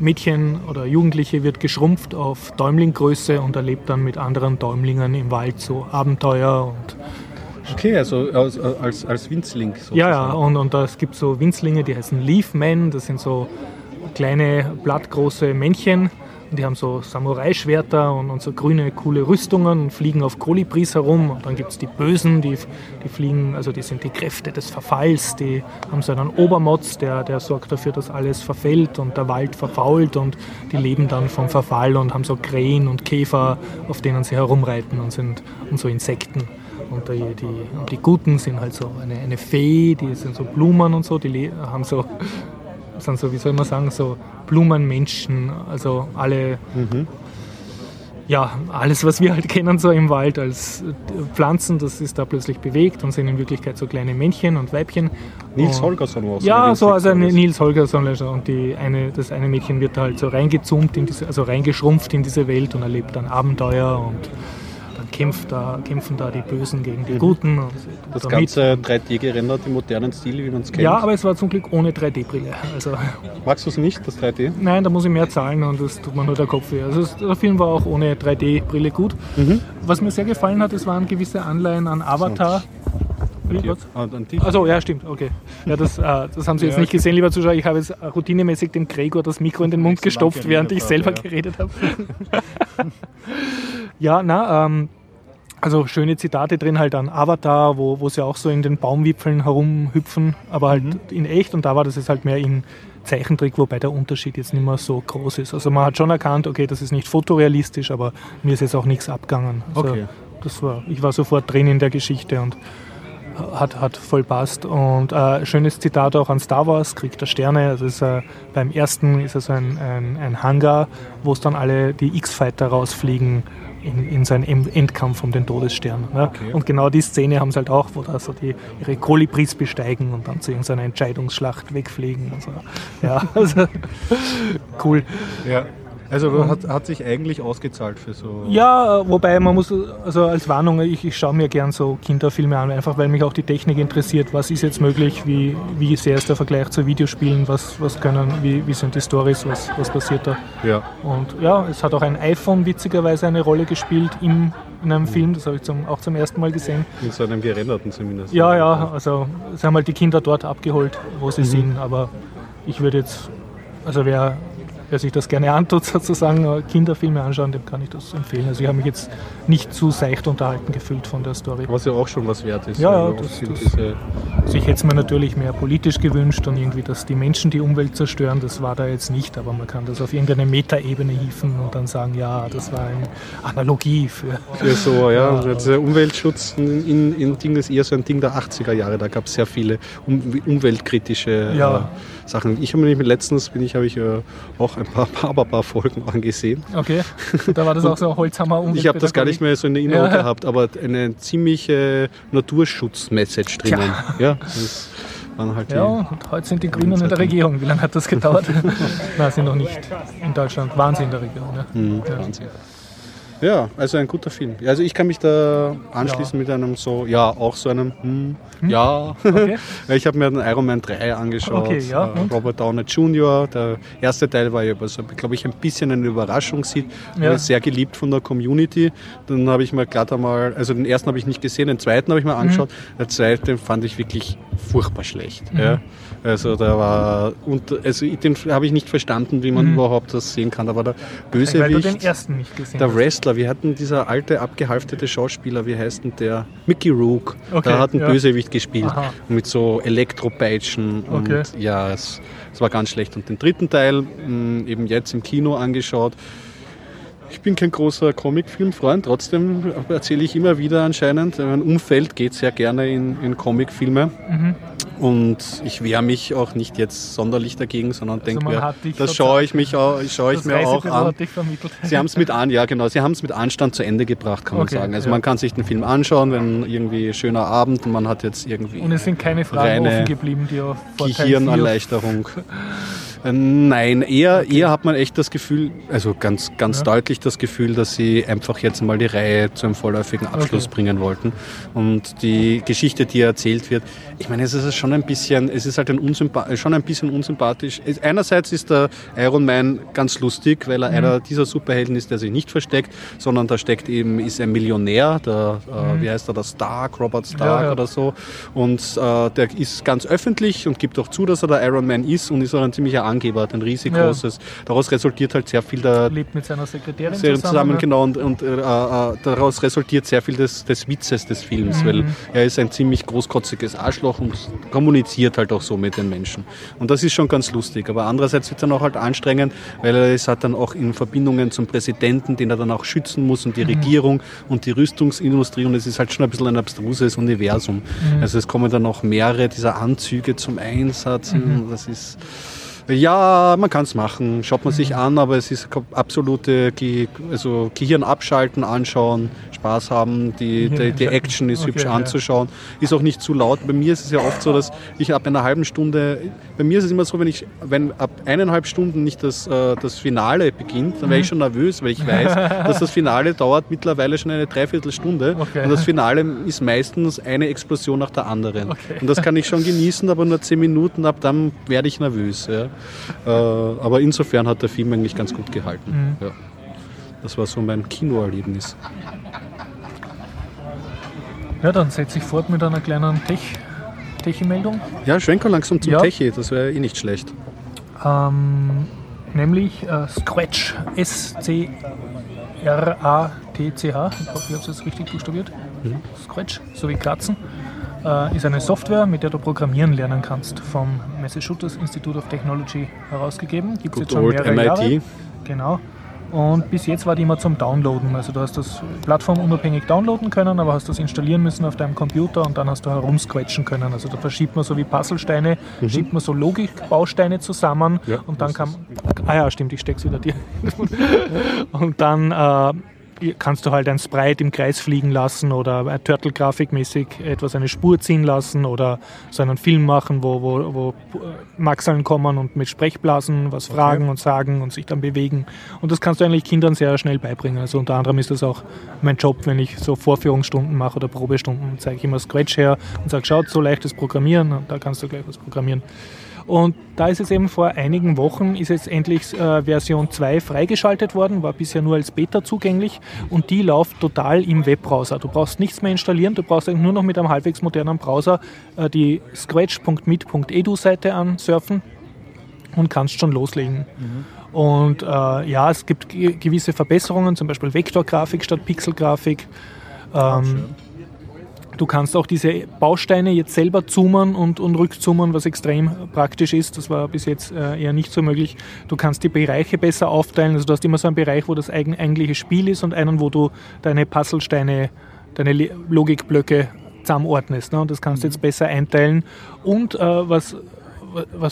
Mädchen oder Jugendliche wird geschrumpft auf Däumlinggröße und erlebt dann mit anderen Däumlingen im Wald so Abenteuer. Und okay, also als Winzling sozusagen. Ja, und es gibt so Winzlinge, die heißen Leafmen, das sind so kleine blattgroße Männchen. Die haben so Samurai-Schwerter und so grüne, coole Rüstungen und fliegen auf Kolibris herum. Und dann gibt es die Bösen, die fliegen, also die sind die Kräfte des Verfalls. Die haben so einen Obermotz, der sorgt dafür, dass alles verfällt und der Wald verfault. Und die leben dann vom Verfall und haben so Krähen und Käfer, auf denen sie herumreiten und so Insekten. Und die Guten sind halt so eine Fee, die sind so Blumen und so, die haben so... sind so, wie soll man sagen, so Blumenmenschen, also alle, ja, alles, was wir halt kennen so im Wald als Pflanzen, das ist da plötzlich bewegt und sind in Wirklichkeit so kleine Männchen und Weibchen. Nils Holgersson war es. Ja, so, also Nils Holgersson. Und das eine Mädchen wird halt so reingezoomt, also reingeschrumpft in diese Welt und erlebt dann Abenteuer und dann kämpfen da die Bösen gegen die Guten. Und das Ganze 3D gerendert im modernen Stil, wie man es kennt. Ja, aber es war zum Glück ohne 3D-Brille. Also magst du es nicht, das 3D? Nein, da muss ich mehr zahlen und das tut mir nur der Kopf weh. Also der Film war auch ohne 3D-Brille gut. Mhm. Was mir sehr gefallen hat, es waren gewisse Anleihen an Avatar. Achso, ja, stimmt, okay. Ja, das haben Sie jetzt nicht gesehen, lieber Zuschauer. Ich habe jetzt routinemäßig dem Gregor das Mikro in den Mund gestopft, während ich selber geredet habe. Ja, also schöne Zitate drin halt an Avatar, wo sie auch so in den Baumwipfeln herumhüpfen, aber halt in echt. Und da war das jetzt halt mehr in Zeichentrick, wobei der Unterschied jetzt nicht mehr so groß ist. Also man hat schon erkannt, okay, das ist nicht fotorealistisch, aber mir ist jetzt auch nichts abgegangen. Also okay. Ich war sofort drin in der Geschichte und hat voll passt. Und schönes Zitat auch an Star Wars, Krieg der Sterne. Also beim ersten ist es ein Hangar, wo es dann alle die X-Fighter rausfliegen in seinen Endkampf um den Todesstern. Ne? Okay. Und genau die Szene haben sie halt auch, wo da so die ihre Kolibris besteigen und dann zu irgendeiner Entscheidungsschlacht wegfliegen. Und so. Ja, also cool. Ja. Also hat sich eigentlich ausgezahlt für so... Ja, wobei man muss, also als Warnung, ich schaue mir gern so Kinderfilme an, einfach weil mich auch die Technik interessiert, was ist jetzt möglich, wie sehr ist der Vergleich zu Videospielen, was können, wie sind die Storys, was passiert da. Ja. Und ja, es hat auch ein iPhone witzigerweise eine Rolle gespielt in einem Film, das habe ich auch zum ersten Mal gesehen. In so einem gerenderten zumindest. Ja, also sie haben halt die Kinder dort abgeholt, wo sie sind, aber ich würde jetzt, also wer sich das gerne antut, sozusagen Kinderfilme anschauen, dem kann ich das empfehlen. Also ich habe mich jetzt nicht zu seicht unterhalten gefühlt von der Story. Was ja auch schon was wert ist. Ja, ich hätte es mir natürlich mehr politisch gewünscht und irgendwie, dass die Menschen die Umwelt zerstören, das war da jetzt nicht, aber man kann das auf irgendeine Metaebene hieven und dann sagen, ja, das war eine Analogie für so, ja. Also der Umweltschutz in Ding ist eher so ein Ding der 80er Jahre, da gab es sehr viele umweltkritische Sachen. Ich habe mir letztens auch ein paar Barbara-Folgen angesehen. Okay, da war das auch so ein Holzhammer-Umwelt. Ich habe das gar nicht mehr so in Erinnerung gehabt, aber eine ziemliche Naturschutz-Message drinnen. Ja, das waren halt und heute sind die Grünen in der Regierung. Wie lange hat das gedauert? Nein, sind noch nicht in Deutschland. Wahnsinn in der Regierung. Ne? Mhm, ja. Wahnsinn. Ja, also ein guter Film. Also ich kann mich da anschließen mit einem so, ja, auch so einem, ja. Okay. Ich habe mir den Iron Man 3 angeschaut, okay, ja, Robert Downey Jr. Der erste Teil war ja, also, glaube ich, ein bisschen eine Überraschung sieht, ja, sehr geliebt von der Community. Dann habe ich mir glatt einmal, also den ersten habe ich nicht gesehen, den zweiten habe ich mir angeschaut, der zweite fand ich wirklich furchtbar schlecht. Ja. Also da war, und also den habe ich nicht verstanden, wie man überhaupt das sehen kann, aber der Bösewicht, weil du den ersten nicht gesehen der Wrestler, wie hat denn dieser alte, abgehalftete Schauspieler, wie heißt denn der? Mickey Rourke, okay, der hat einen Bösewicht gespielt, mit so Elektropeitschen und ja, es war ganz schlecht. Und den dritten Teil, eben jetzt im Kino angeschaut. Ich bin kein großer Comicfilmfreund, trotzdem erzähle ich immer wieder anscheinend, mein Umfeld geht sehr gerne in Comicfilme. Und ich wehre mich auch nicht jetzt sonderlich dagegen, sondern also denke mir, das schaue ich, mir auch an. Sie haben es mit an, ja genau, sie haben es mit Anstand zu Ende gebracht, kann man sagen. Also man kann sich den Film anschauen, wenn irgendwie schöner Abend und man hat jetzt irgendwie. Und es sind keine Fragen offen geblieben, die auf Gehirnerleichterung. Nein, eher hat man echt das Gefühl, also ganz deutlich das Gefühl, dass sie einfach jetzt mal die Reihe zu einem vorläufigen Abschluss bringen wollten. Und die Geschichte, die erzählt wird, ich meine, es ist schon ein bisschen, es ist halt schon ein bisschen unsympathisch. Einerseits ist der Iron Man ganz lustig, weil er einer dieser Superhelden ist, der sich nicht versteckt, sondern da steckt eben, ist ein Millionär, der, wie heißt er, der Stark, Robert Stark oder so. Und der ist ganz öffentlich und gibt auch zu, dass er der Iron Man ist und ist auch ein ziemlicher Angeber, hat ein riesig großes. Daraus resultiert halt sehr viel der... Lebt mit seiner Sekretärin zusammen. Genau, und daraus resultiert sehr viel des Witzes des Films, weil er ist ein ziemlich großkotziges Arschloch und kommuniziert halt auch so mit den Menschen. Und das ist schon ganz lustig. Aber andererseits wird es dann auch halt anstrengend, weil es hat dann auch in Verbindungen zum Präsidenten, den er dann auch schützen muss und die Regierung und die Rüstungsindustrie und es ist halt schon ein bisschen ein abstruses Universum. Also es kommen dann auch mehrere dieser Anzüge zum Einsatz. Das ist... Ja, man kann es machen, schaut man sich an, aber es ist absolute Gehirn abschalten, anschauen, Spaß haben, die Action ist hübsch anzuschauen, ist auch nicht zu laut. Bei mir ist es ja oft so, dass ich ab einer halben Stunde, bei mir ist es immer so, wenn ab 1,5 Stunden nicht das Finale beginnt, dann wäre ich schon nervös, weil ich weiß, dass das Finale dauert mittlerweile schon eine Dreiviertelstunde und das Finale ist meistens eine Explosion nach der anderen. Und das kann ich schon genießen, aber nur 10 Minuten, ab dann werde ich nervös, ja. Aber insofern hat der Film eigentlich ganz gut gehalten. Ja. Das war so mein Kinoerlebnis. Ja, dann setze ich fort mit einer kleinen Techie-Meldung. Ja, schwenker langsam zum Techie, das wäre nicht schlecht. Nämlich Scratch, S-C-R-A-T-C-H, ich hoffe, ich habe es jetzt richtig buchstabiert. Scratch, so wie Kratzen. Ist eine Software, mit der du programmieren lernen kannst, vom Massachusetts Institute of Technology herausgegeben. Gibt es jetzt schon mehrere Jahre. Genau. Und bis jetzt war die immer zum Downloaden. Also du hast das plattformunabhängig downloaden können, aber hast das installieren müssen auf deinem Computer und dann hast du herumsquetschen können. Also da verschiebt man so wie Puzzlesteine, schiebt man so Logikbausteine zusammen und dann kann... Ah ja, stimmt, ich steck's wieder dir. Und dann... kannst du halt ein Sprite im Kreis fliegen lassen oder Turtle-Grafik-mäßig etwas eine Spur ziehen lassen oder so einen Film machen, wo Maxeln kommen und mit Sprechblasen was fragen und sagen und sich dann bewegen. Und das kannst du eigentlich Kindern sehr schnell beibringen. Also unter anderem ist das auch mein Job, wenn ich so Vorführungsstunden mache oder Probestunden, zeige ich immer Scratch her und sage, schaut, so leichtes Programmieren, und da kannst du gleich was programmieren. Und da ist es eben vor einigen Wochen, ist jetzt endlich Version 2 freigeschaltet worden, war bisher nur als Beta zugänglich und die läuft total im Webbrowser. Du brauchst nichts mehr installieren, du brauchst nur noch mit einem halbwegs modernen Browser die scratch.mit.edu-Seite ansurfen und kannst schon loslegen. Und ja, es gibt gewisse Verbesserungen, zum Beispiel Vektorgrafik statt Pixelgrafik. Du kannst auch diese Bausteine jetzt selber zoomen und rückzoomen, was extrem praktisch ist. Das war bis jetzt eher nicht so möglich. Du kannst die Bereiche besser aufteilen. Also du hast immer so einen Bereich, wo das eigentliche Spiel ist und einen, wo du deine Puzzlesteine, deine Logikblöcke zusammenordnest. Ne? Und das kannst du jetzt besser einteilen. Und was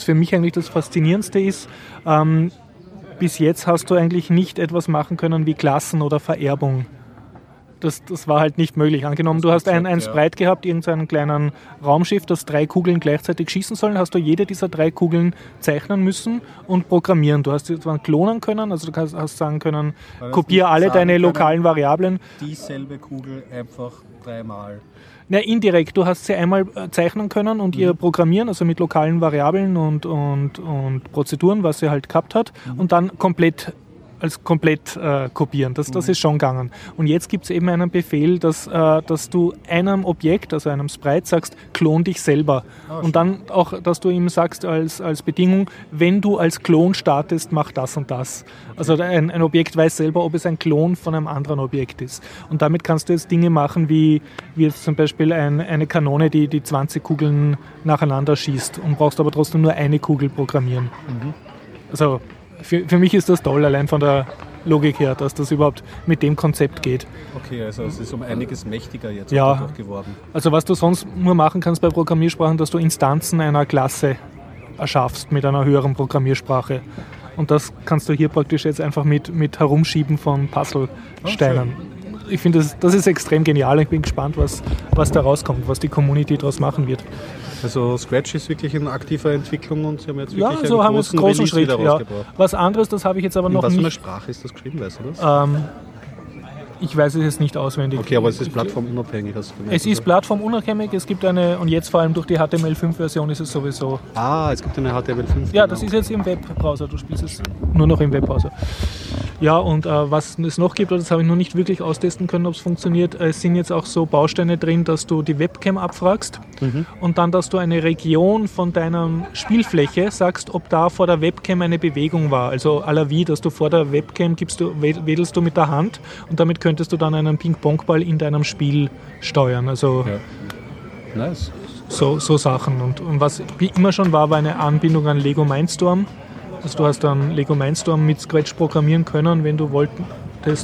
für mich eigentlich das Faszinierendste ist, bis jetzt hast du eigentlich nicht etwas machen können wie Klassen oder Vererbung. Das war halt nicht möglich. Angenommen, du hast ein Sprite gehabt, irgendeinen kleinen Raumschiff, das 3 Kugeln gleichzeitig schießen sollen, hast du jede dieser 3 Kugeln zeichnen müssen und programmieren. Du hast die zwar klonen können, also du hast sagen können, kopiere alle deine lokalen Variablen. Dieselbe Kugel einfach 3-mal. Na, indirekt. Du hast sie einmal zeichnen können und ihr programmieren, also mit lokalen Variablen und Prozeduren, was sie halt gehabt hat, und dann komplett kopieren. Das ist schon gegangen. Und jetzt gibt es eben einen Befehl, dass du einem Objekt, also einem Sprite, sagst, klon dich selber. Und dann auch, dass du ihm sagst als Bedingung, wenn du als Klon startest, mach das und das. Also ein Objekt weiß selber, ob es ein Klon von einem anderen Objekt ist. Und damit kannst du jetzt Dinge machen, wie jetzt zum Beispiel eine Kanone, die 20 Kugeln nacheinander schießt, und brauchst aber trotzdem nur eine Kugel programmieren. Also für mich ist das toll, allein von der Logik her, dass das überhaupt mit dem Konzept geht. Okay, also es ist um einiges mächtiger jetzt auch geworden. Also was du sonst nur machen kannst bei Programmiersprachen, dass du Instanzen einer Klasse erschaffst mit einer höheren Programmiersprache. Und das kannst du hier praktisch jetzt einfach mit Herumschieben von Puzzlesteinen. Ich finde, das ist extrem genial. Ich bin gespannt, was da rauskommt, was die Community daraus machen wird. Also Scratch ist wirklich in aktiver Entwicklung und Sie haben jetzt wirklich einen großen Schritt rausgebracht. Ja. Was anderes, das habe ich jetzt aber noch nicht... In was für einer Sprache ist das geschrieben, weißt du das? Ich weiß es jetzt nicht auswendig. Okay, aber es ist plattformunabhängig. Es ist plattformunabhängig, es gibt eine, und jetzt vor allem durch die HTML5-Version ist es sowieso... Ah, es gibt eine HTML5. Ja, das ist jetzt im Webbrowser, du spielst es nur noch im Webbrowser. Ja, und was es noch gibt, das habe ich noch nicht wirklich austesten können, ob es funktioniert, es sind jetzt auch so Bausteine drin, dass du die Webcam abfragst und dann, dass du eine Region von deiner Spielfläche sagst, ob da vor der Webcam eine Bewegung war. Also à la wie, dass du vor der Webcam wedelst du mit der Hand, und damit könntest du dann einen Ping-Pong-Ball in deinem Spiel steuern. Also nice. So Sachen. Und was immer schon war eine Anbindung an Lego Mindstorm. Also du hast dann Lego Mindstorm mit Scratch programmieren können, wenn du wolltest,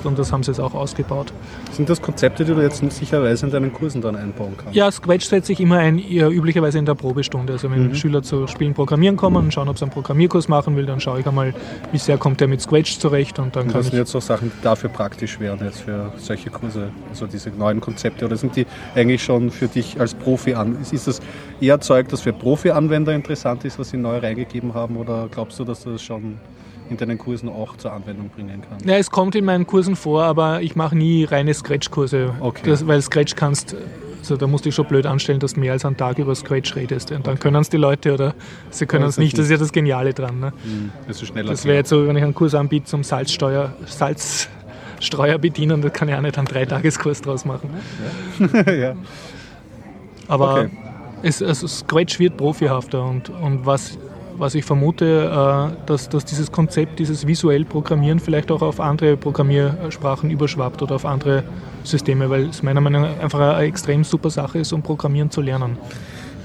und das haben sie jetzt auch ausgebaut. Sind das Konzepte, die du jetzt sicherweise in deinen Kursen dann einbauen kannst? Ja, Scratch setze ich immer ein, üblicherweise in der Probestunde. Also wenn Schüler zu Spielen programmieren kommen und schauen, ob sie einen Programmierkurs machen will, dann schaue ich einmal, wie sehr kommt der mit Scratch zurecht. Und dann das sind jetzt auch Sachen, die dafür praktisch wären, jetzt für solche Kurse, also diese neuen Konzepte, oder sind die eigentlich schon für dich als Profi an? Ist das eher Zeug, das für Profi-Anwender interessant ist, was sie neu reingegeben haben, oder glaubst du, dass du das schon in deinen Kursen auch zur Anwendung bringen kann? Ja, es kommt in meinen Kursen vor, aber ich mache nie reine Scratch-Kurse, weil Scratch kannst, also da musst du dich schon blöd anstellen, dass du mehr als einen Tag über Scratch redest, und dann können es die Leute oder sie können es nicht, das ist ja das Geniale dran. Ne? Das wäre jetzt so, wenn ich einen Kurs anbiete zum Salzstreuer bedienen, da kann ich auch nicht einen 3-Tageskurs draus machen. Ja. Aber Scratch wird profihafter, und was ich vermute, dass dieses Konzept, dieses visuell Programmieren vielleicht auch auf andere Programmiersprachen überschwappt oder auf andere Systeme, weil es meiner Meinung nach einfach eine extrem super Sache ist, um Programmieren zu lernen.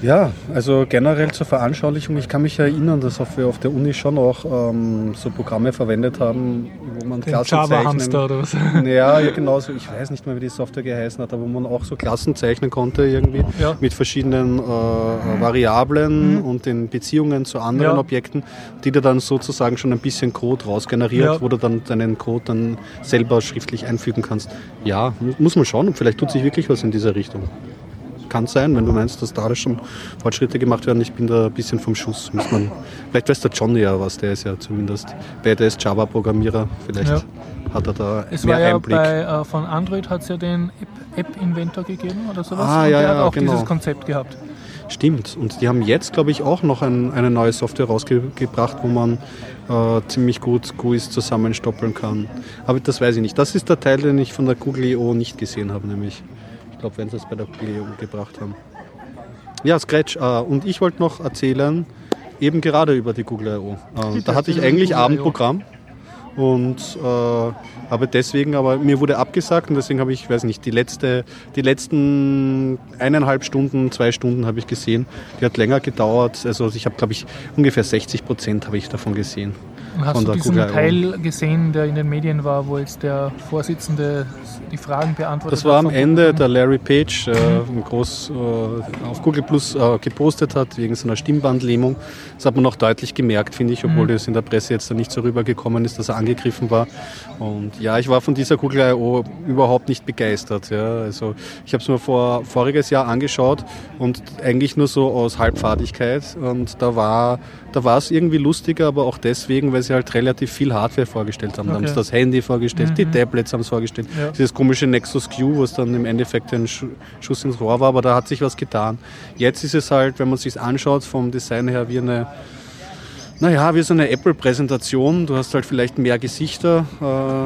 Ja, also generell zur Veranschaulichung, ich kann mich erinnern, dass wir auf der Uni schon auch so Programme verwendet haben, wo man Klassen zeichnen oder was? Ja, genau so. Ich weiß nicht mehr, wie die Software geheißen hat, aber wo man auch so Klassen zeichnen konnte irgendwie mit verschiedenen Variablen und den Beziehungen zu anderen Objekten, die dir dann sozusagen schon ein bisschen Code rausgeneriert, wo du dann deinen Code dann selber schriftlich einfügen kannst. Ja, muss man schauen, und vielleicht tut sich wirklich was in dieser Richtung. Kann sein, wenn du meinst, dass da schon Fortschritte gemacht werden. Ich bin da ein bisschen vom Schuss. Vielleicht weiß der Johnny ja was, der ist ja zumindest Badass Java-Programmierer. Vielleicht hat er da mehr Einblick. Von Android hat es ja den App-Inventor gegeben oder sowas. Der hat auch dieses Konzept gehabt. Stimmt. Und die haben jetzt, glaube ich, auch noch eine neue Software rausgebracht, wo man ziemlich gut GUIs zusammenstoppeln kann. Aber das weiß ich nicht. Das ist der Teil, den ich von der Google.io nicht gesehen habe, nämlich. Ich glaube, wenn sie es bei der Google umgebracht haben. Ja, Scratch. Und ich wollte noch erzählen, eben gerade über die Google.io. Da hatte ich eigentlich Abendprogramm und aber mir wurde abgesagt, und deswegen habe ich, weiß nicht, die letzten 2 Stunden habe ich gesehen. Die hat länger gedauert. Also ich habe, glaube ich, ungefähr 60% habe ich davon gesehen. Hast du diesen Teil gesehen, der in den Medien war, wo jetzt der Vorsitzende die Fragen beantwortet hat? Das war am Ende der Larry Page, groß auf Google Plus gepostet hat, wegen so einer Stimmbandlähmung. Das hat man auch deutlich gemerkt, finde ich, obwohl das in der Presse jetzt nicht so rübergekommen ist, dass er angegriffen war. Und ja, ich war von dieser Google.io überhaupt nicht begeistert. Ja. Also ich habe es mir voriges Jahr angeschaut und eigentlich nur so aus Halbfahrtigkeit. Und da war es irgendwie lustiger, aber auch deswegen, weil sie halt relativ viel Hardware vorgestellt haben. Okay. Da haben sie das Handy vorgestellt, die Tablets haben es vorgestellt. Ja. Dieses komische Nexus Q, was dann im Endeffekt ein Schuss ins Rohr war, aber da hat sich was getan. Jetzt ist es halt, wenn man es sich anschaut, vom Design her wie eine... Naja, wie so eine Apple-Präsentation. Du hast halt vielleicht mehr Gesichter,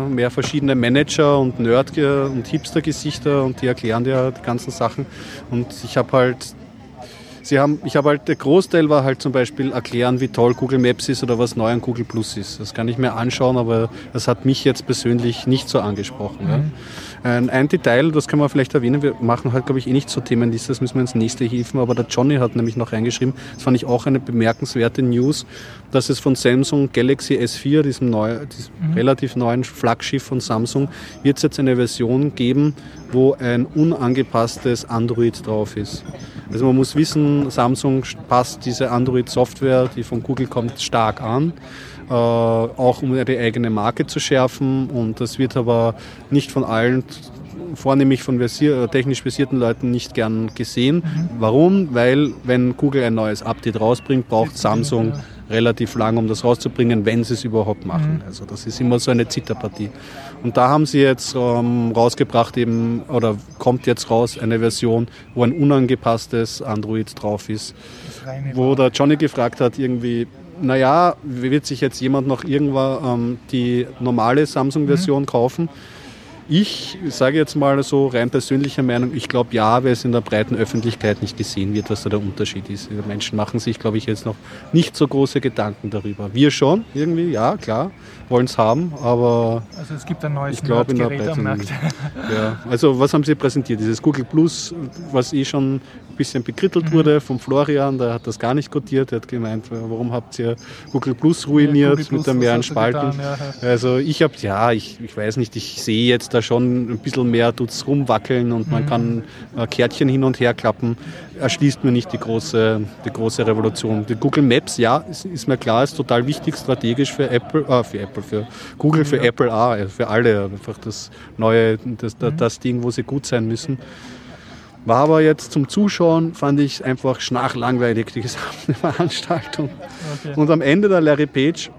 mehr verschiedene Manager und Nerd- und Hipster-Gesichter und die erklären dir die ganzen Sachen. Und der Großteil war halt zum Beispiel erklären, wie toll Google Maps ist oder was neu an Google Plus ist. Das kann ich mir anschauen, aber das hat mich jetzt persönlich nicht so angesprochen. Ja. Ein Detail, das können wir vielleicht erwähnen, wir machen halt, glaube ich, nicht so Themenliste, das müssen wir ins nächste helfen, aber der Johnny hat nämlich noch reingeschrieben, das fand ich auch eine bemerkenswerte News, dass es von Samsung Galaxy S4, diesem relativ neuen Flaggschiff von Samsung, wird es jetzt eine Version geben, wo ein unangepasstes Android drauf ist. Also man muss wissen, Samsung passt diese Android-Software, die von Google kommt, stark an, auch um ihre eigene Marke zu schärfen. Und das wird aber nicht von allen, vornehmlich von technisch versierten Leuten, nicht gern gesehen. Warum? Weil, wenn Google ein neues Update rausbringt, braucht Samsung relativ lang, um das rauszubringen, wenn sie es überhaupt machen. Also das ist immer so eine Zitterpartie. Und da haben sie jetzt rausgebracht eben, oder kommt jetzt raus, eine Version, wo ein unangepasstes Android drauf ist. Wo der Johnny gefragt hat irgendwie, naja, wird sich jetzt jemand noch irgendwann die normale Samsung-Version kaufen? Ich sage jetzt mal so rein persönlicher Meinung, ich glaube ja, weil es in der breiten Öffentlichkeit nicht gesehen wird, was da der Unterschied ist. Die Menschen machen sich, glaube ich, jetzt noch nicht so große Gedanken darüber. Wir schon, irgendwie, ja, klar, wollen es haben, aber... Also es gibt ein neues Gerät am Markt. Ja. Also was haben Sie präsentiert? Dieses Google Plus, was eh schon ein bisschen bekrittelt wurde vom Florian, der hat das gar nicht kotiert, der hat gemeint, warum habt ihr Google Plus ruiniert Google Plus, mit der mehreren Spalten? Getan. Also ich weiß nicht, ich sehe jetzt da schon ein bisschen mehr, tut es rumwackeln und man kann Kärtchen hin und her klappen, erschließt mir nicht die große Revolution. Die Google Maps, ja, ist mir klar, ist total wichtig, strategisch für alle, einfach das neue, das Ding, wo sie gut sein müssen. War aber jetzt zum Zuschauen, fand ich einfach schnarchlangweilig, die gesamte Veranstaltung. Okay. Und am Ende der Larry Page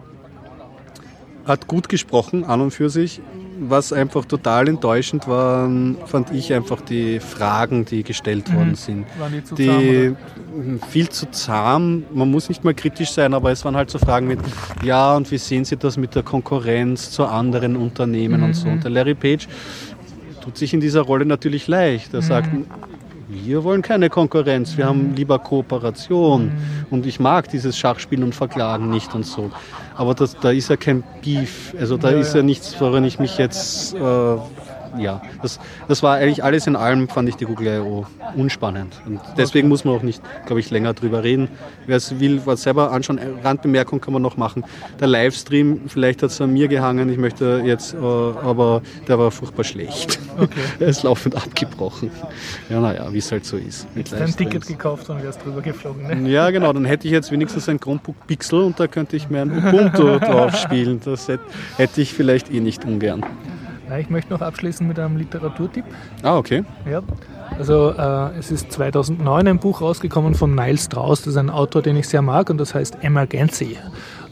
hat gut gesprochen, an und für sich. Was einfach total enttäuschend war, fand ich einfach die Fragen, die gestellt worden sind. Waren die zu zahm, oder? Viel zu zahm. Man muss nicht mal kritisch sein, aber es waren halt so Fragen mit, ja, und wie sehen Sie das mit der Konkurrenz zu anderen Unternehmen und so. Und der Larry Page tut sich in dieser Rolle natürlich leicht. Er sagt, wir wollen keine Konkurrenz, wir haben lieber Kooperation. Und ich mag dieses Schachspielen und Verklagen nicht und so. Aber da ist ja kein Beef, also da ist ja nichts, woran ich mich jetzt, das war eigentlich alles in allem, fand ich die Google.io unspannend. Und deswegen muss man auch nicht, glaube ich, länger drüber reden. Wer es will, was selber anschauen, Randbemerkung kann man noch machen. Der Livestream, vielleicht hat es an mir gehangen, ich möchte jetzt, aber der war furchtbar schlecht. Okay. Er ist laufend abgebrochen. Ja, naja, wie es halt so ist. Hättest du ein Ticket gekauft und wärst drüber geflogen, ne? Ja, genau, dann hätte ich jetzt wenigstens ein Chromebook Pixel und da könnte ich mir ein Ubuntu drauf spielen. Das hätte ich vielleicht eh nicht ungern. Ich möchte noch abschließen mit einem Literaturtipp. Ah, okay. Ja. Also es ist 2009 ein Buch rausgekommen von Neil Strauss. Das ist ein Autor, den ich sehr mag und das heißt Emergency.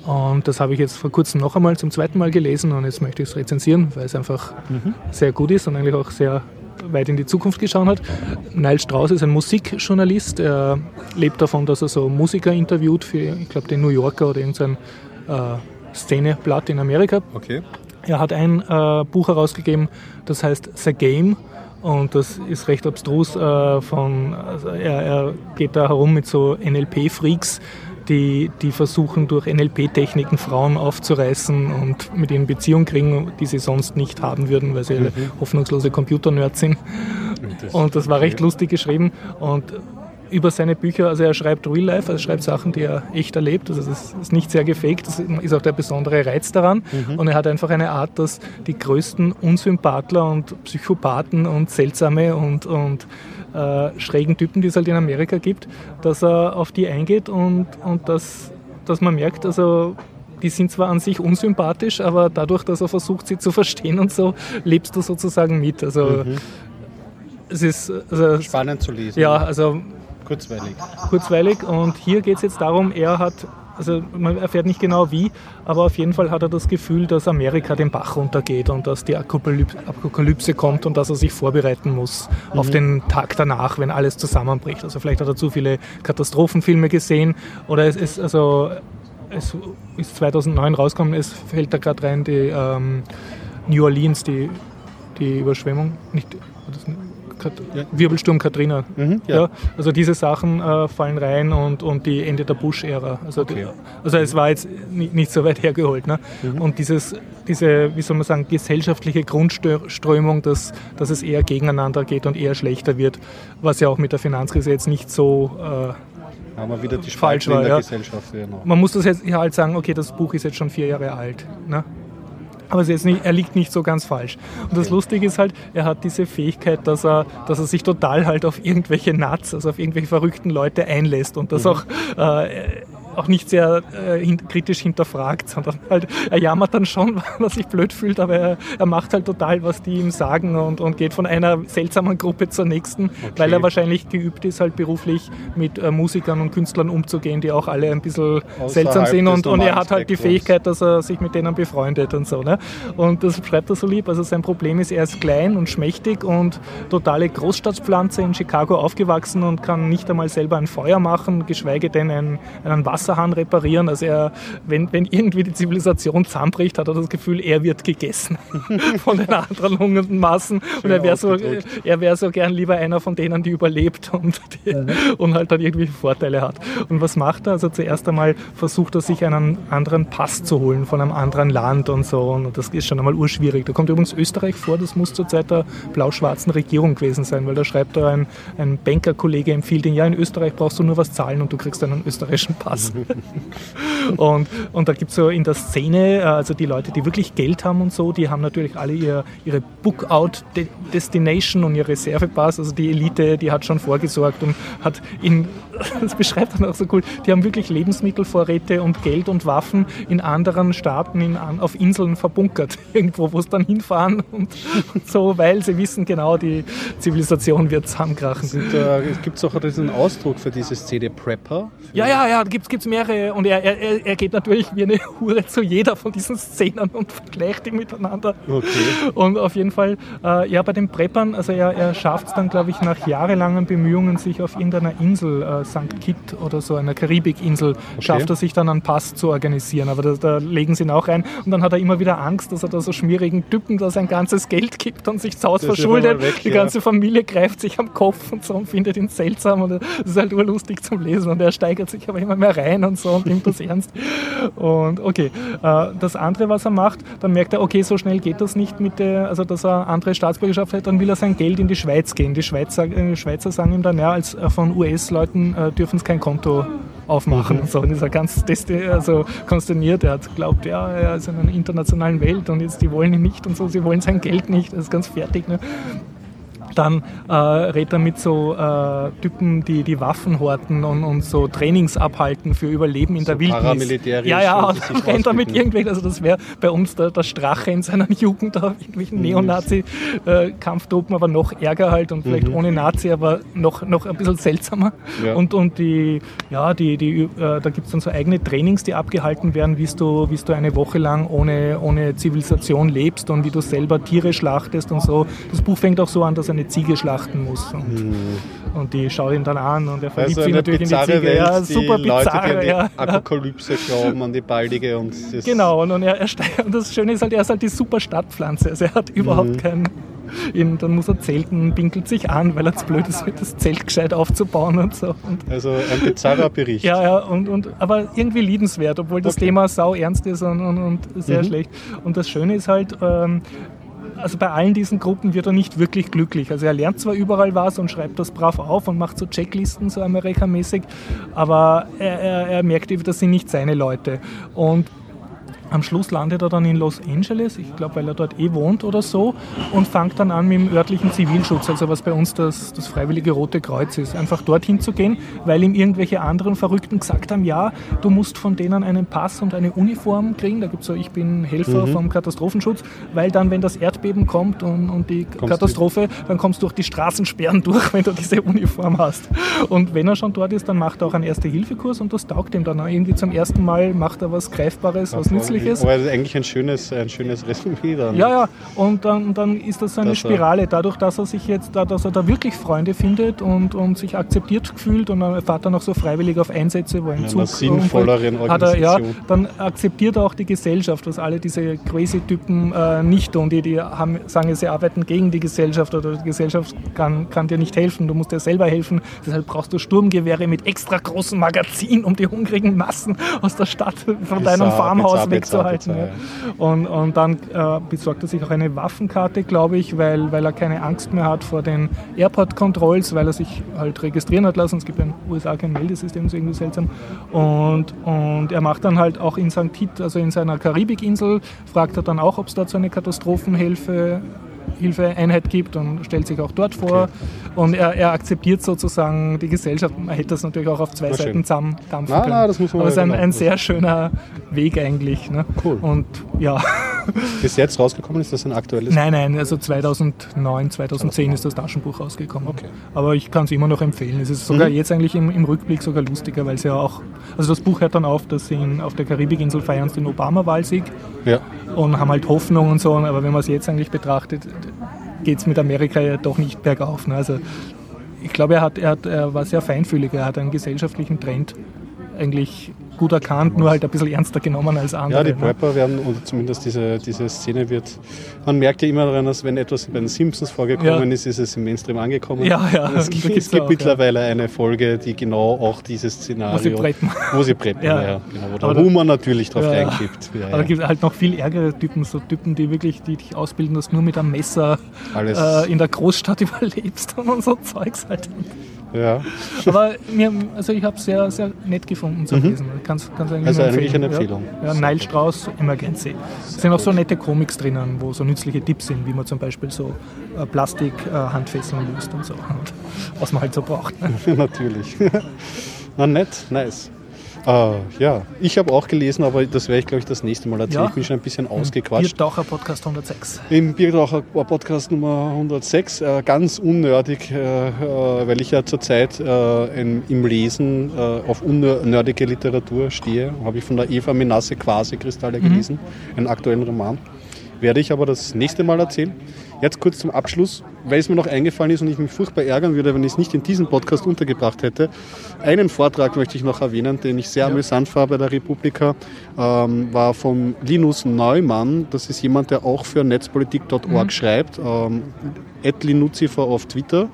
Und das habe ich jetzt vor kurzem noch einmal zum zweiten Mal gelesen und jetzt möchte ich es rezensieren, weil es einfach sehr gut ist und eigentlich auch sehr weit in die Zukunft geschaut hat. Neil Strauss ist ein Musikjournalist. Er lebt davon, dass er so Musiker interviewt für, ich glaube, den New Yorker oder irgendein Szeneblatt in Amerika. Okay. Er hat ein Buch herausgegeben, das heißt The Game und das ist recht abstrus. Er geht da herum mit so NLP-Freaks, die versuchen durch NLP-Techniken Frauen aufzureißen und mit ihnen Beziehungen kriegen, die sie sonst nicht haben würden, weil sie hoffnungslose Computer-Nerds sind. Und das war recht lustig geschrieben und über seine Bücher, also er schreibt Real Life, also er schreibt Sachen, die er echt erlebt, also das ist nicht sehr gefaked, das ist auch der besondere Reiz daran und er hat einfach eine Art, dass die größten Unsympathler und Psychopathen und seltsame und schrägen Typen, die es halt in Amerika gibt, dass er auf die eingeht und dass man merkt, also die sind zwar an sich unsympathisch, aber dadurch, dass er versucht, sie zu verstehen und so, lebst du sozusagen mit, also es ist also, spannend zu lesen. Ja, also kurzweilig. Kurzweilig und hier geht es jetzt darum, er hat, also man erfährt nicht genau wie, aber auf jeden Fall hat er das Gefühl, dass Amerika den Bach runtergeht und dass die Apokalypse kommt und dass er sich vorbereiten muss auf den Tag danach, wenn alles zusammenbricht. Also vielleicht hat er zu viele Katastrophenfilme gesehen oder es ist also, es ist 2009 rausgekommen, es fällt da gerade rein, die New Orleans, die Überschwemmung, nicht das Wirbelsturm Katrina. Ja. Also diese Sachen fallen rein und die Ende der Bush-Ära. Also, okay. Also es war jetzt nicht so weit hergeholt. Ne? Und diese, wie soll man sagen, gesellschaftliche Grundströmung, dass es eher gegeneinander geht und eher schlechter wird, was ja auch mit der Finanzkrise jetzt nicht so aber wieder die falsch war. Ja. Gesellschaft, genau. Man muss das jetzt halt sagen, okay, das Buch ist jetzt schon 4 Jahre alt. Ne? Aber er liegt nicht so ganz falsch. Und das Lustige ist halt, er hat diese Fähigkeit, dass er sich total halt auf irgendwelche Nuts, also auf irgendwelche verrückten Leute einlässt und das auch nicht sehr kritisch hinterfragt, sondern halt, er jammert dann schon, weil er sich blöd fühlt, aber er macht halt total, was die ihm sagen und geht von einer seltsamen Gruppe zur nächsten, weil er wahrscheinlich geübt ist, halt beruflich mit Musikern und Künstlern umzugehen, die auch alle ein bisschen seltsam sind und er hat halt die Fähigkeit, dass er sich mit denen befreundet und so. Ne? Und das schreibt er so lieb, also sein Problem ist, er ist klein und schmächtig und totale Großstadtpflanze in Chicago aufgewachsen und kann nicht einmal selber ein Feuer machen, geschweige denn einen Wasserhahn reparieren. Also er, wenn irgendwie die Zivilisation zusammenbricht, hat er das Gefühl, er wird gegessen von den anderen hungernden Massen. Schön und er wäre so gern lieber einer von denen, die überlebt und halt dann irgendwelche Vorteile hat. Und was macht er? Also zuerst einmal versucht er, sich einen anderen Pass zu holen von einem anderen Land und so. Und das ist schon einmal urschwierig. Da kommt übrigens Österreich vor, das muss zur Zeit der blau-schwarzen Regierung gewesen sein, weil da schreibt er, ein Bankerkollege empfiehlt ihn, ja, in Österreich brauchst du nur was zahlen und du kriegst einen österreichischen Pass. Und da gibt es so in der Szene, also die Leute, die wirklich Geld haben und so, die haben natürlich alle ihre Book-Out-Destination und ihre Reservepass, also die Elite, die hat schon vorgesorgt und hat das beschreibt dann auch so cool, die haben wirklich Lebensmittelvorräte und Geld und Waffen in anderen Staaten, auf Inseln verbunkert, irgendwo, wo sie dann hinfahren und so, weil sie wissen genau, die Zivilisation wird zusammenkrachen. Es gibt auch diesen Ausdruck für diese Szene, Prepper. Ja, gibt's mehrere und er geht natürlich wie eine Hure zu jeder von diesen Szenen und vergleicht die miteinander. Okay. Und auf jeden Fall, bei den Preppern, also er schafft es dann, glaube ich, nach jahrelangen Bemühungen, sich auf irgendeiner Insel, St. Kitts oder so, einer Karibikinsel, schafft er sich dann einen Pass zu organisieren, aber da legen sie ihn auch rein und dann hat er immer wieder Angst, dass er da so schmierigen Typen da sein ganzes Geld gibt und sich zu Hause verschuldet. Weg, die ganze Familie greift sich am Kopf und so und findet ihn seltsam und es ist halt urlustig zum Lesen und er steigert sich aber immer mehr rein und so und nimmt das ernst. Und okay, das andere, was er macht, dann merkt er, okay, so schnell geht das nicht mit der, also dass er andere Staatsbürgerschaft hat, dann will er sein Geld in die Schweiz gehen. Die Schweizer sagen ihm dann, ja, als von US-Leuten dürfen es kein Konto aufmachen und so. Und ist er ganz konsterniert. Er hat glaubt, ja, er ist in einer internationalen Welt und jetzt die wollen ihn nicht und so, sie wollen sein Geld nicht. Das ist ganz fertig, ne? Dann redet er mit so Typen, die Waffen horten und so Trainings abhalten für Überleben in so der Wildnis. Paramilitärisch. Ja, und dann rennt er mit irgendwelchen, also das wäre bei uns der Strache in seiner Jugend, da irgendwelchen Neonazi-Kampftruppen, aber noch ärger halt und vielleicht ohne Nazi, aber noch ein bisschen seltsamer. Ja. Und da gibt es dann so eigene Trainings, die abgehalten werden, wie du eine Woche lang ohne Zivilisation lebst und wie du selber Tiere schlachtest und so. Das Buch fängt auch so an, dass eine Ziege schlachten muss und die schaut ihn dann an und er verliebt sich natürlich in die Ziege. Welt, ja, super die bizarre. Leute, die an die Apokalypse glauben, an die baldige und das. Genau, und das Schöne ist halt, er ist halt die super Stadtpflanze, also er hat überhaupt keinen. Dann muss er zelten, pinkelt sich an, weil er zu blöd ist, das Zelt gescheit aufzubauen und so. Also ein bizarrer Bericht. Ja, aber irgendwie liebenswert, obwohl das Thema sau ernst ist und sehr schlecht. Und das Schöne ist halt, also bei allen diesen Gruppen wird er nicht wirklich glücklich. Also er lernt zwar überall was und schreibt das brav auf und macht so Checklisten, so amerikamäßig, aber er merkt eben, das sind nicht seine Leute. Und am Schluss landet er dann in Los Angeles, ich glaube, weil er dort wohnt oder so, und fängt dann an mit dem örtlichen Zivilschutz, also was bei uns das Freiwillige Rote Kreuz ist, einfach dorthin zu gehen, weil ihm irgendwelche anderen Verrückten gesagt haben, ja, du musst von denen einen Pass und eine Uniform kriegen, da gibt es so, ich bin Helfer vom Katastrophenschutz, weil dann, wenn das Erdbeben kommt und die Katastrophe, dann kommst du durch die Straßensperren durch, wenn du diese Uniform hast. Und wenn er schon dort ist, dann macht er auch einen Erste-Hilfe-Kurs und das taugt ihm dann irgendwie zum ersten Mal, macht er was Greifbares, was Nützliches. Ist. Aber das ist eigentlich ein schönes Resümee dann. Ja, ja, und dann ist das so eine Spirale. Dadurch, dass er sich jetzt, dass er da wirklich Freunde findet und sich akzeptiert fühlt und dann fährt er noch so freiwillig auf Einsätze, wo er im Zug sinnvolleren Organisation. Dann akzeptiert er auch die Gesellschaft, was alle diese Crazy-Typen nicht tun. Die sagen, sie arbeiten gegen die Gesellschaft oder die Gesellschaft kann dir nicht helfen, du musst dir selber helfen. Deshalb brauchst du Sturmgewehre mit extra großen Magazinen, um die hungrigen Massen aus der Stadt von deinem Farmhaus wegzuhalten. Und dann besorgt er sich auch eine Waffenkarte, glaube ich, weil er keine Angst mehr hat vor den Airport-Controls, weil er sich halt registrieren hat lassen. Es gibt in den USA kein Meldesystem, so irgendwie seltsam. Und er macht dann halt auch in St. Kitts, also in seiner Karibikinsel, fragt er dann auch, ob es dort so eine Katastrophenhilfe-Einheit gibt und stellt sich auch dort vor. Okay. Und er akzeptiert sozusagen die Gesellschaft. Man hätte das natürlich auch auf zwei Seiten zusammendampfen können. Das muss man aber es ist ein sehr schöner Weg eigentlich. Ne? Cool. Und ja. Bis jetzt rausgekommen ist das ein aktuelles? Nein, also 2009, 2010 ist das Taschenbuch rausgekommen. Okay. Aber ich kann es immer noch empfehlen. Es ist sogar jetzt eigentlich im Rückblick sogar lustiger, weil es ja auch, also das Buch hört dann auf, dass sie auf der Karibikinsel feiern den Obama-Wahlsieg und haben halt Hoffnung und so. Aber wenn man es jetzt eigentlich betrachtet, geht es mit Amerika ja doch nicht bergauf. Ne? Also ich glaube, er war sehr feinfühlig. Er hat einen gesellschaftlichen Trend eigentlich gut erkannt, nur halt ein bisschen ernster genommen als andere. Ja, die Prepper werden, oder zumindest diese Szene wird, man merkt ja immer daran, dass wenn etwas bei den Simpsons vorgekommen ist, ist es im Mainstream angekommen. Ja, es gibt mittlerweile eine Folge, die genau auch dieses Szenario, wo sie preppen genau, wo der Humor natürlich drauf reinkippt. Aber da gibt es halt noch viel ärgere Typen, so Typen, die wirklich die dich ausbilden, dass nur mit einem Messer in der Großstadt überlebst und so Zeugs halt. Ja. Aber ich habe es sehr, sehr nett gefunden zu lesen. Eigentlich eine Empfehlung. Ja, Neil Strauss, Emergency. Es sind auch so nette Comics drinnen, wo so nützliche Tipps sind, wie man zum Beispiel so Plastik-Handfesseln löst und so. Und was man halt so braucht. Natürlich. Na, nett, nice. Ich habe auch gelesen, aber das werde ich, glaube ich, das nächste Mal erzählen. Ja. Ich bin schon ein bisschen ausgequatscht. Bierdorfer Podcast 106. Im Bierdorfer Podcast Nummer 106, ganz unnerdig, weil ich ja zurzeit im Lesen auf unnerdige Literatur stehe. Habe ich von der Eva Menasse Quasi-Kristalle gelesen, einen aktuellen Roman. Werde ich aber das nächste Mal erzählen. Jetzt kurz zum Abschluss, weil es mir noch eingefallen ist und ich mich furchtbar ärgern würde, wenn ich es nicht in diesem Podcast untergebracht hätte. Einen Vortrag möchte ich noch erwähnen, den ich sehr amüsant war bei der Republika, war von Linus Neumann. Das ist jemand, der auch für Netzpolitik.org schreibt. @Linuzifer auf Twitter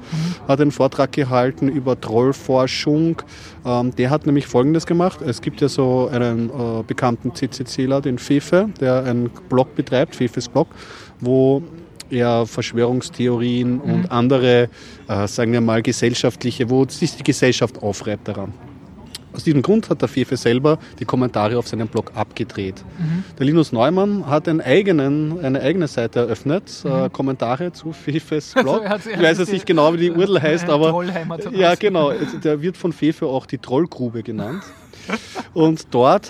hat einen Vortrag gehalten über Trollforschung. Der hat nämlich Folgendes gemacht. Es gibt ja so einen bekannten CCCler, den Fefe, der einen Blog betreibt, Fefes Blog, wo eher Verschwörungstheorien und andere, sagen wir mal, gesellschaftliche, wo sich die Gesellschaft aufreibt daran. Aus diesem Grund hat der Fefe selber die Kommentare auf seinem Blog abgedreht. Der Linus Neumann hat eine eigene Seite eröffnet, Kommentare zu Fefes Blog. Ich weiß jetzt nicht genau, wie die Url heißt, aber ja, genau. Der wird von Fefe auch die Trollgrube genannt. Und dort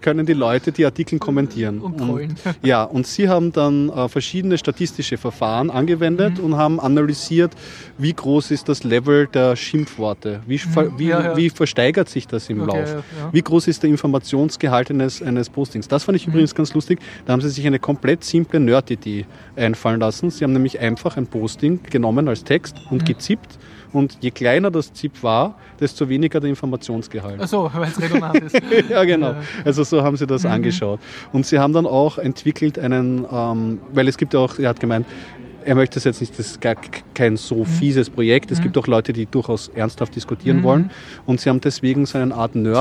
können die Leute die Artikel kommentieren. Und trollen. Und sie haben dann verschiedene statistische Verfahren angewendet und haben analysiert, wie groß ist das Level der Schimpfworte, wie versteigert sich das im Lauf, wie groß ist der Informationsgehalt eines Postings. Das fand ich übrigens ganz lustig. Da haben sie sich eine komplett simple Nerd-Idee einfallen lassen. Sie haben nämlich einfach ein Posting genommen als Text und gezippt. Und je kleiner das ZIP war, desto weniger der Informationsgehalt. Ach so, weil es redundant ist. Ja, genau. Also so haben sie das angeschaut. Und sie haben dann auch entwickelt weil es gibt ja auch, er hat gemeint, er möchte es jetzt nicht, das ist gar kein so fieses Projekt. Es gibt auch Leute, die durchaus ernsthaft diskutieren wollen. Und sie haben deswegen so eine Art einen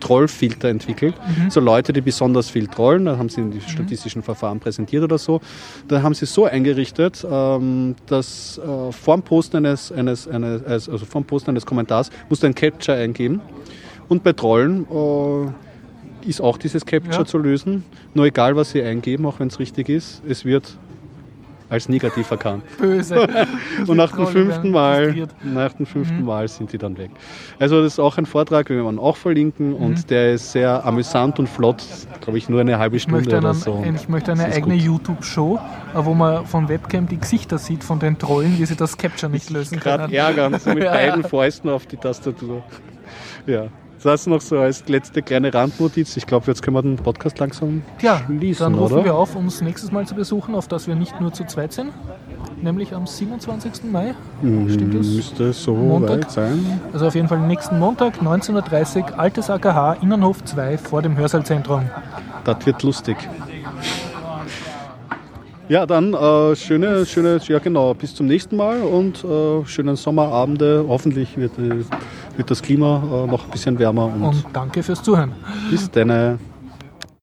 Trollfilter entwickelt. So Leute, die besonders viel trollen, da haben sie in die statistischen Verfahren präsentiert oder so. Da haben sie es so eingerichtet, dass vorm Posten eines Kommentars musst du ein Captcha eingeben. Und bei Trollen ist auch dieses Captcha zu lösen. Nur egal, was sie eingeben, auch wenn es richtig ist, es wird als negativ erkannt. Böse. Und nach dem fünften Mal sind die dann weg. Also das ist auch ein Vortrag, den wir auch verlinken. Und der ist sehr amüsant und flott. Glaube ich, nur eine halbe Stunde oder so. Ich möchte eine eigene YouTube-Show, wo man von Webcam die Gesichter sieht von den Trollen, wie sie das Captcha nicht lösen können. Gerade ärgern, so mit beiden Fäusten auf die Tastatur. Ja. Das noch so als letzte kleine Randnotiz. Ich glaube, jetzt können wir den Podcast langsam schließen, dann rufen wir auf, um uns nächstes Mal zu besuchen, auf das wir nicht nur zu zweit sind, nämlich am 27. Mai. Stimmt das? Müsste so Montag weit sein. Also auf jeden Fall nächsten Montag, 19.30 Uhr, Altes AKH, Innenhof 2, vor dem Hörsaalzentrum. Das wird lustig. Ja, dann bis zum nächsten Mal und schönen Sommerabende. Hoffentlich wird das Klima noch ein bisschen wärmer. Und danke fürs Zuhören. Bis dann.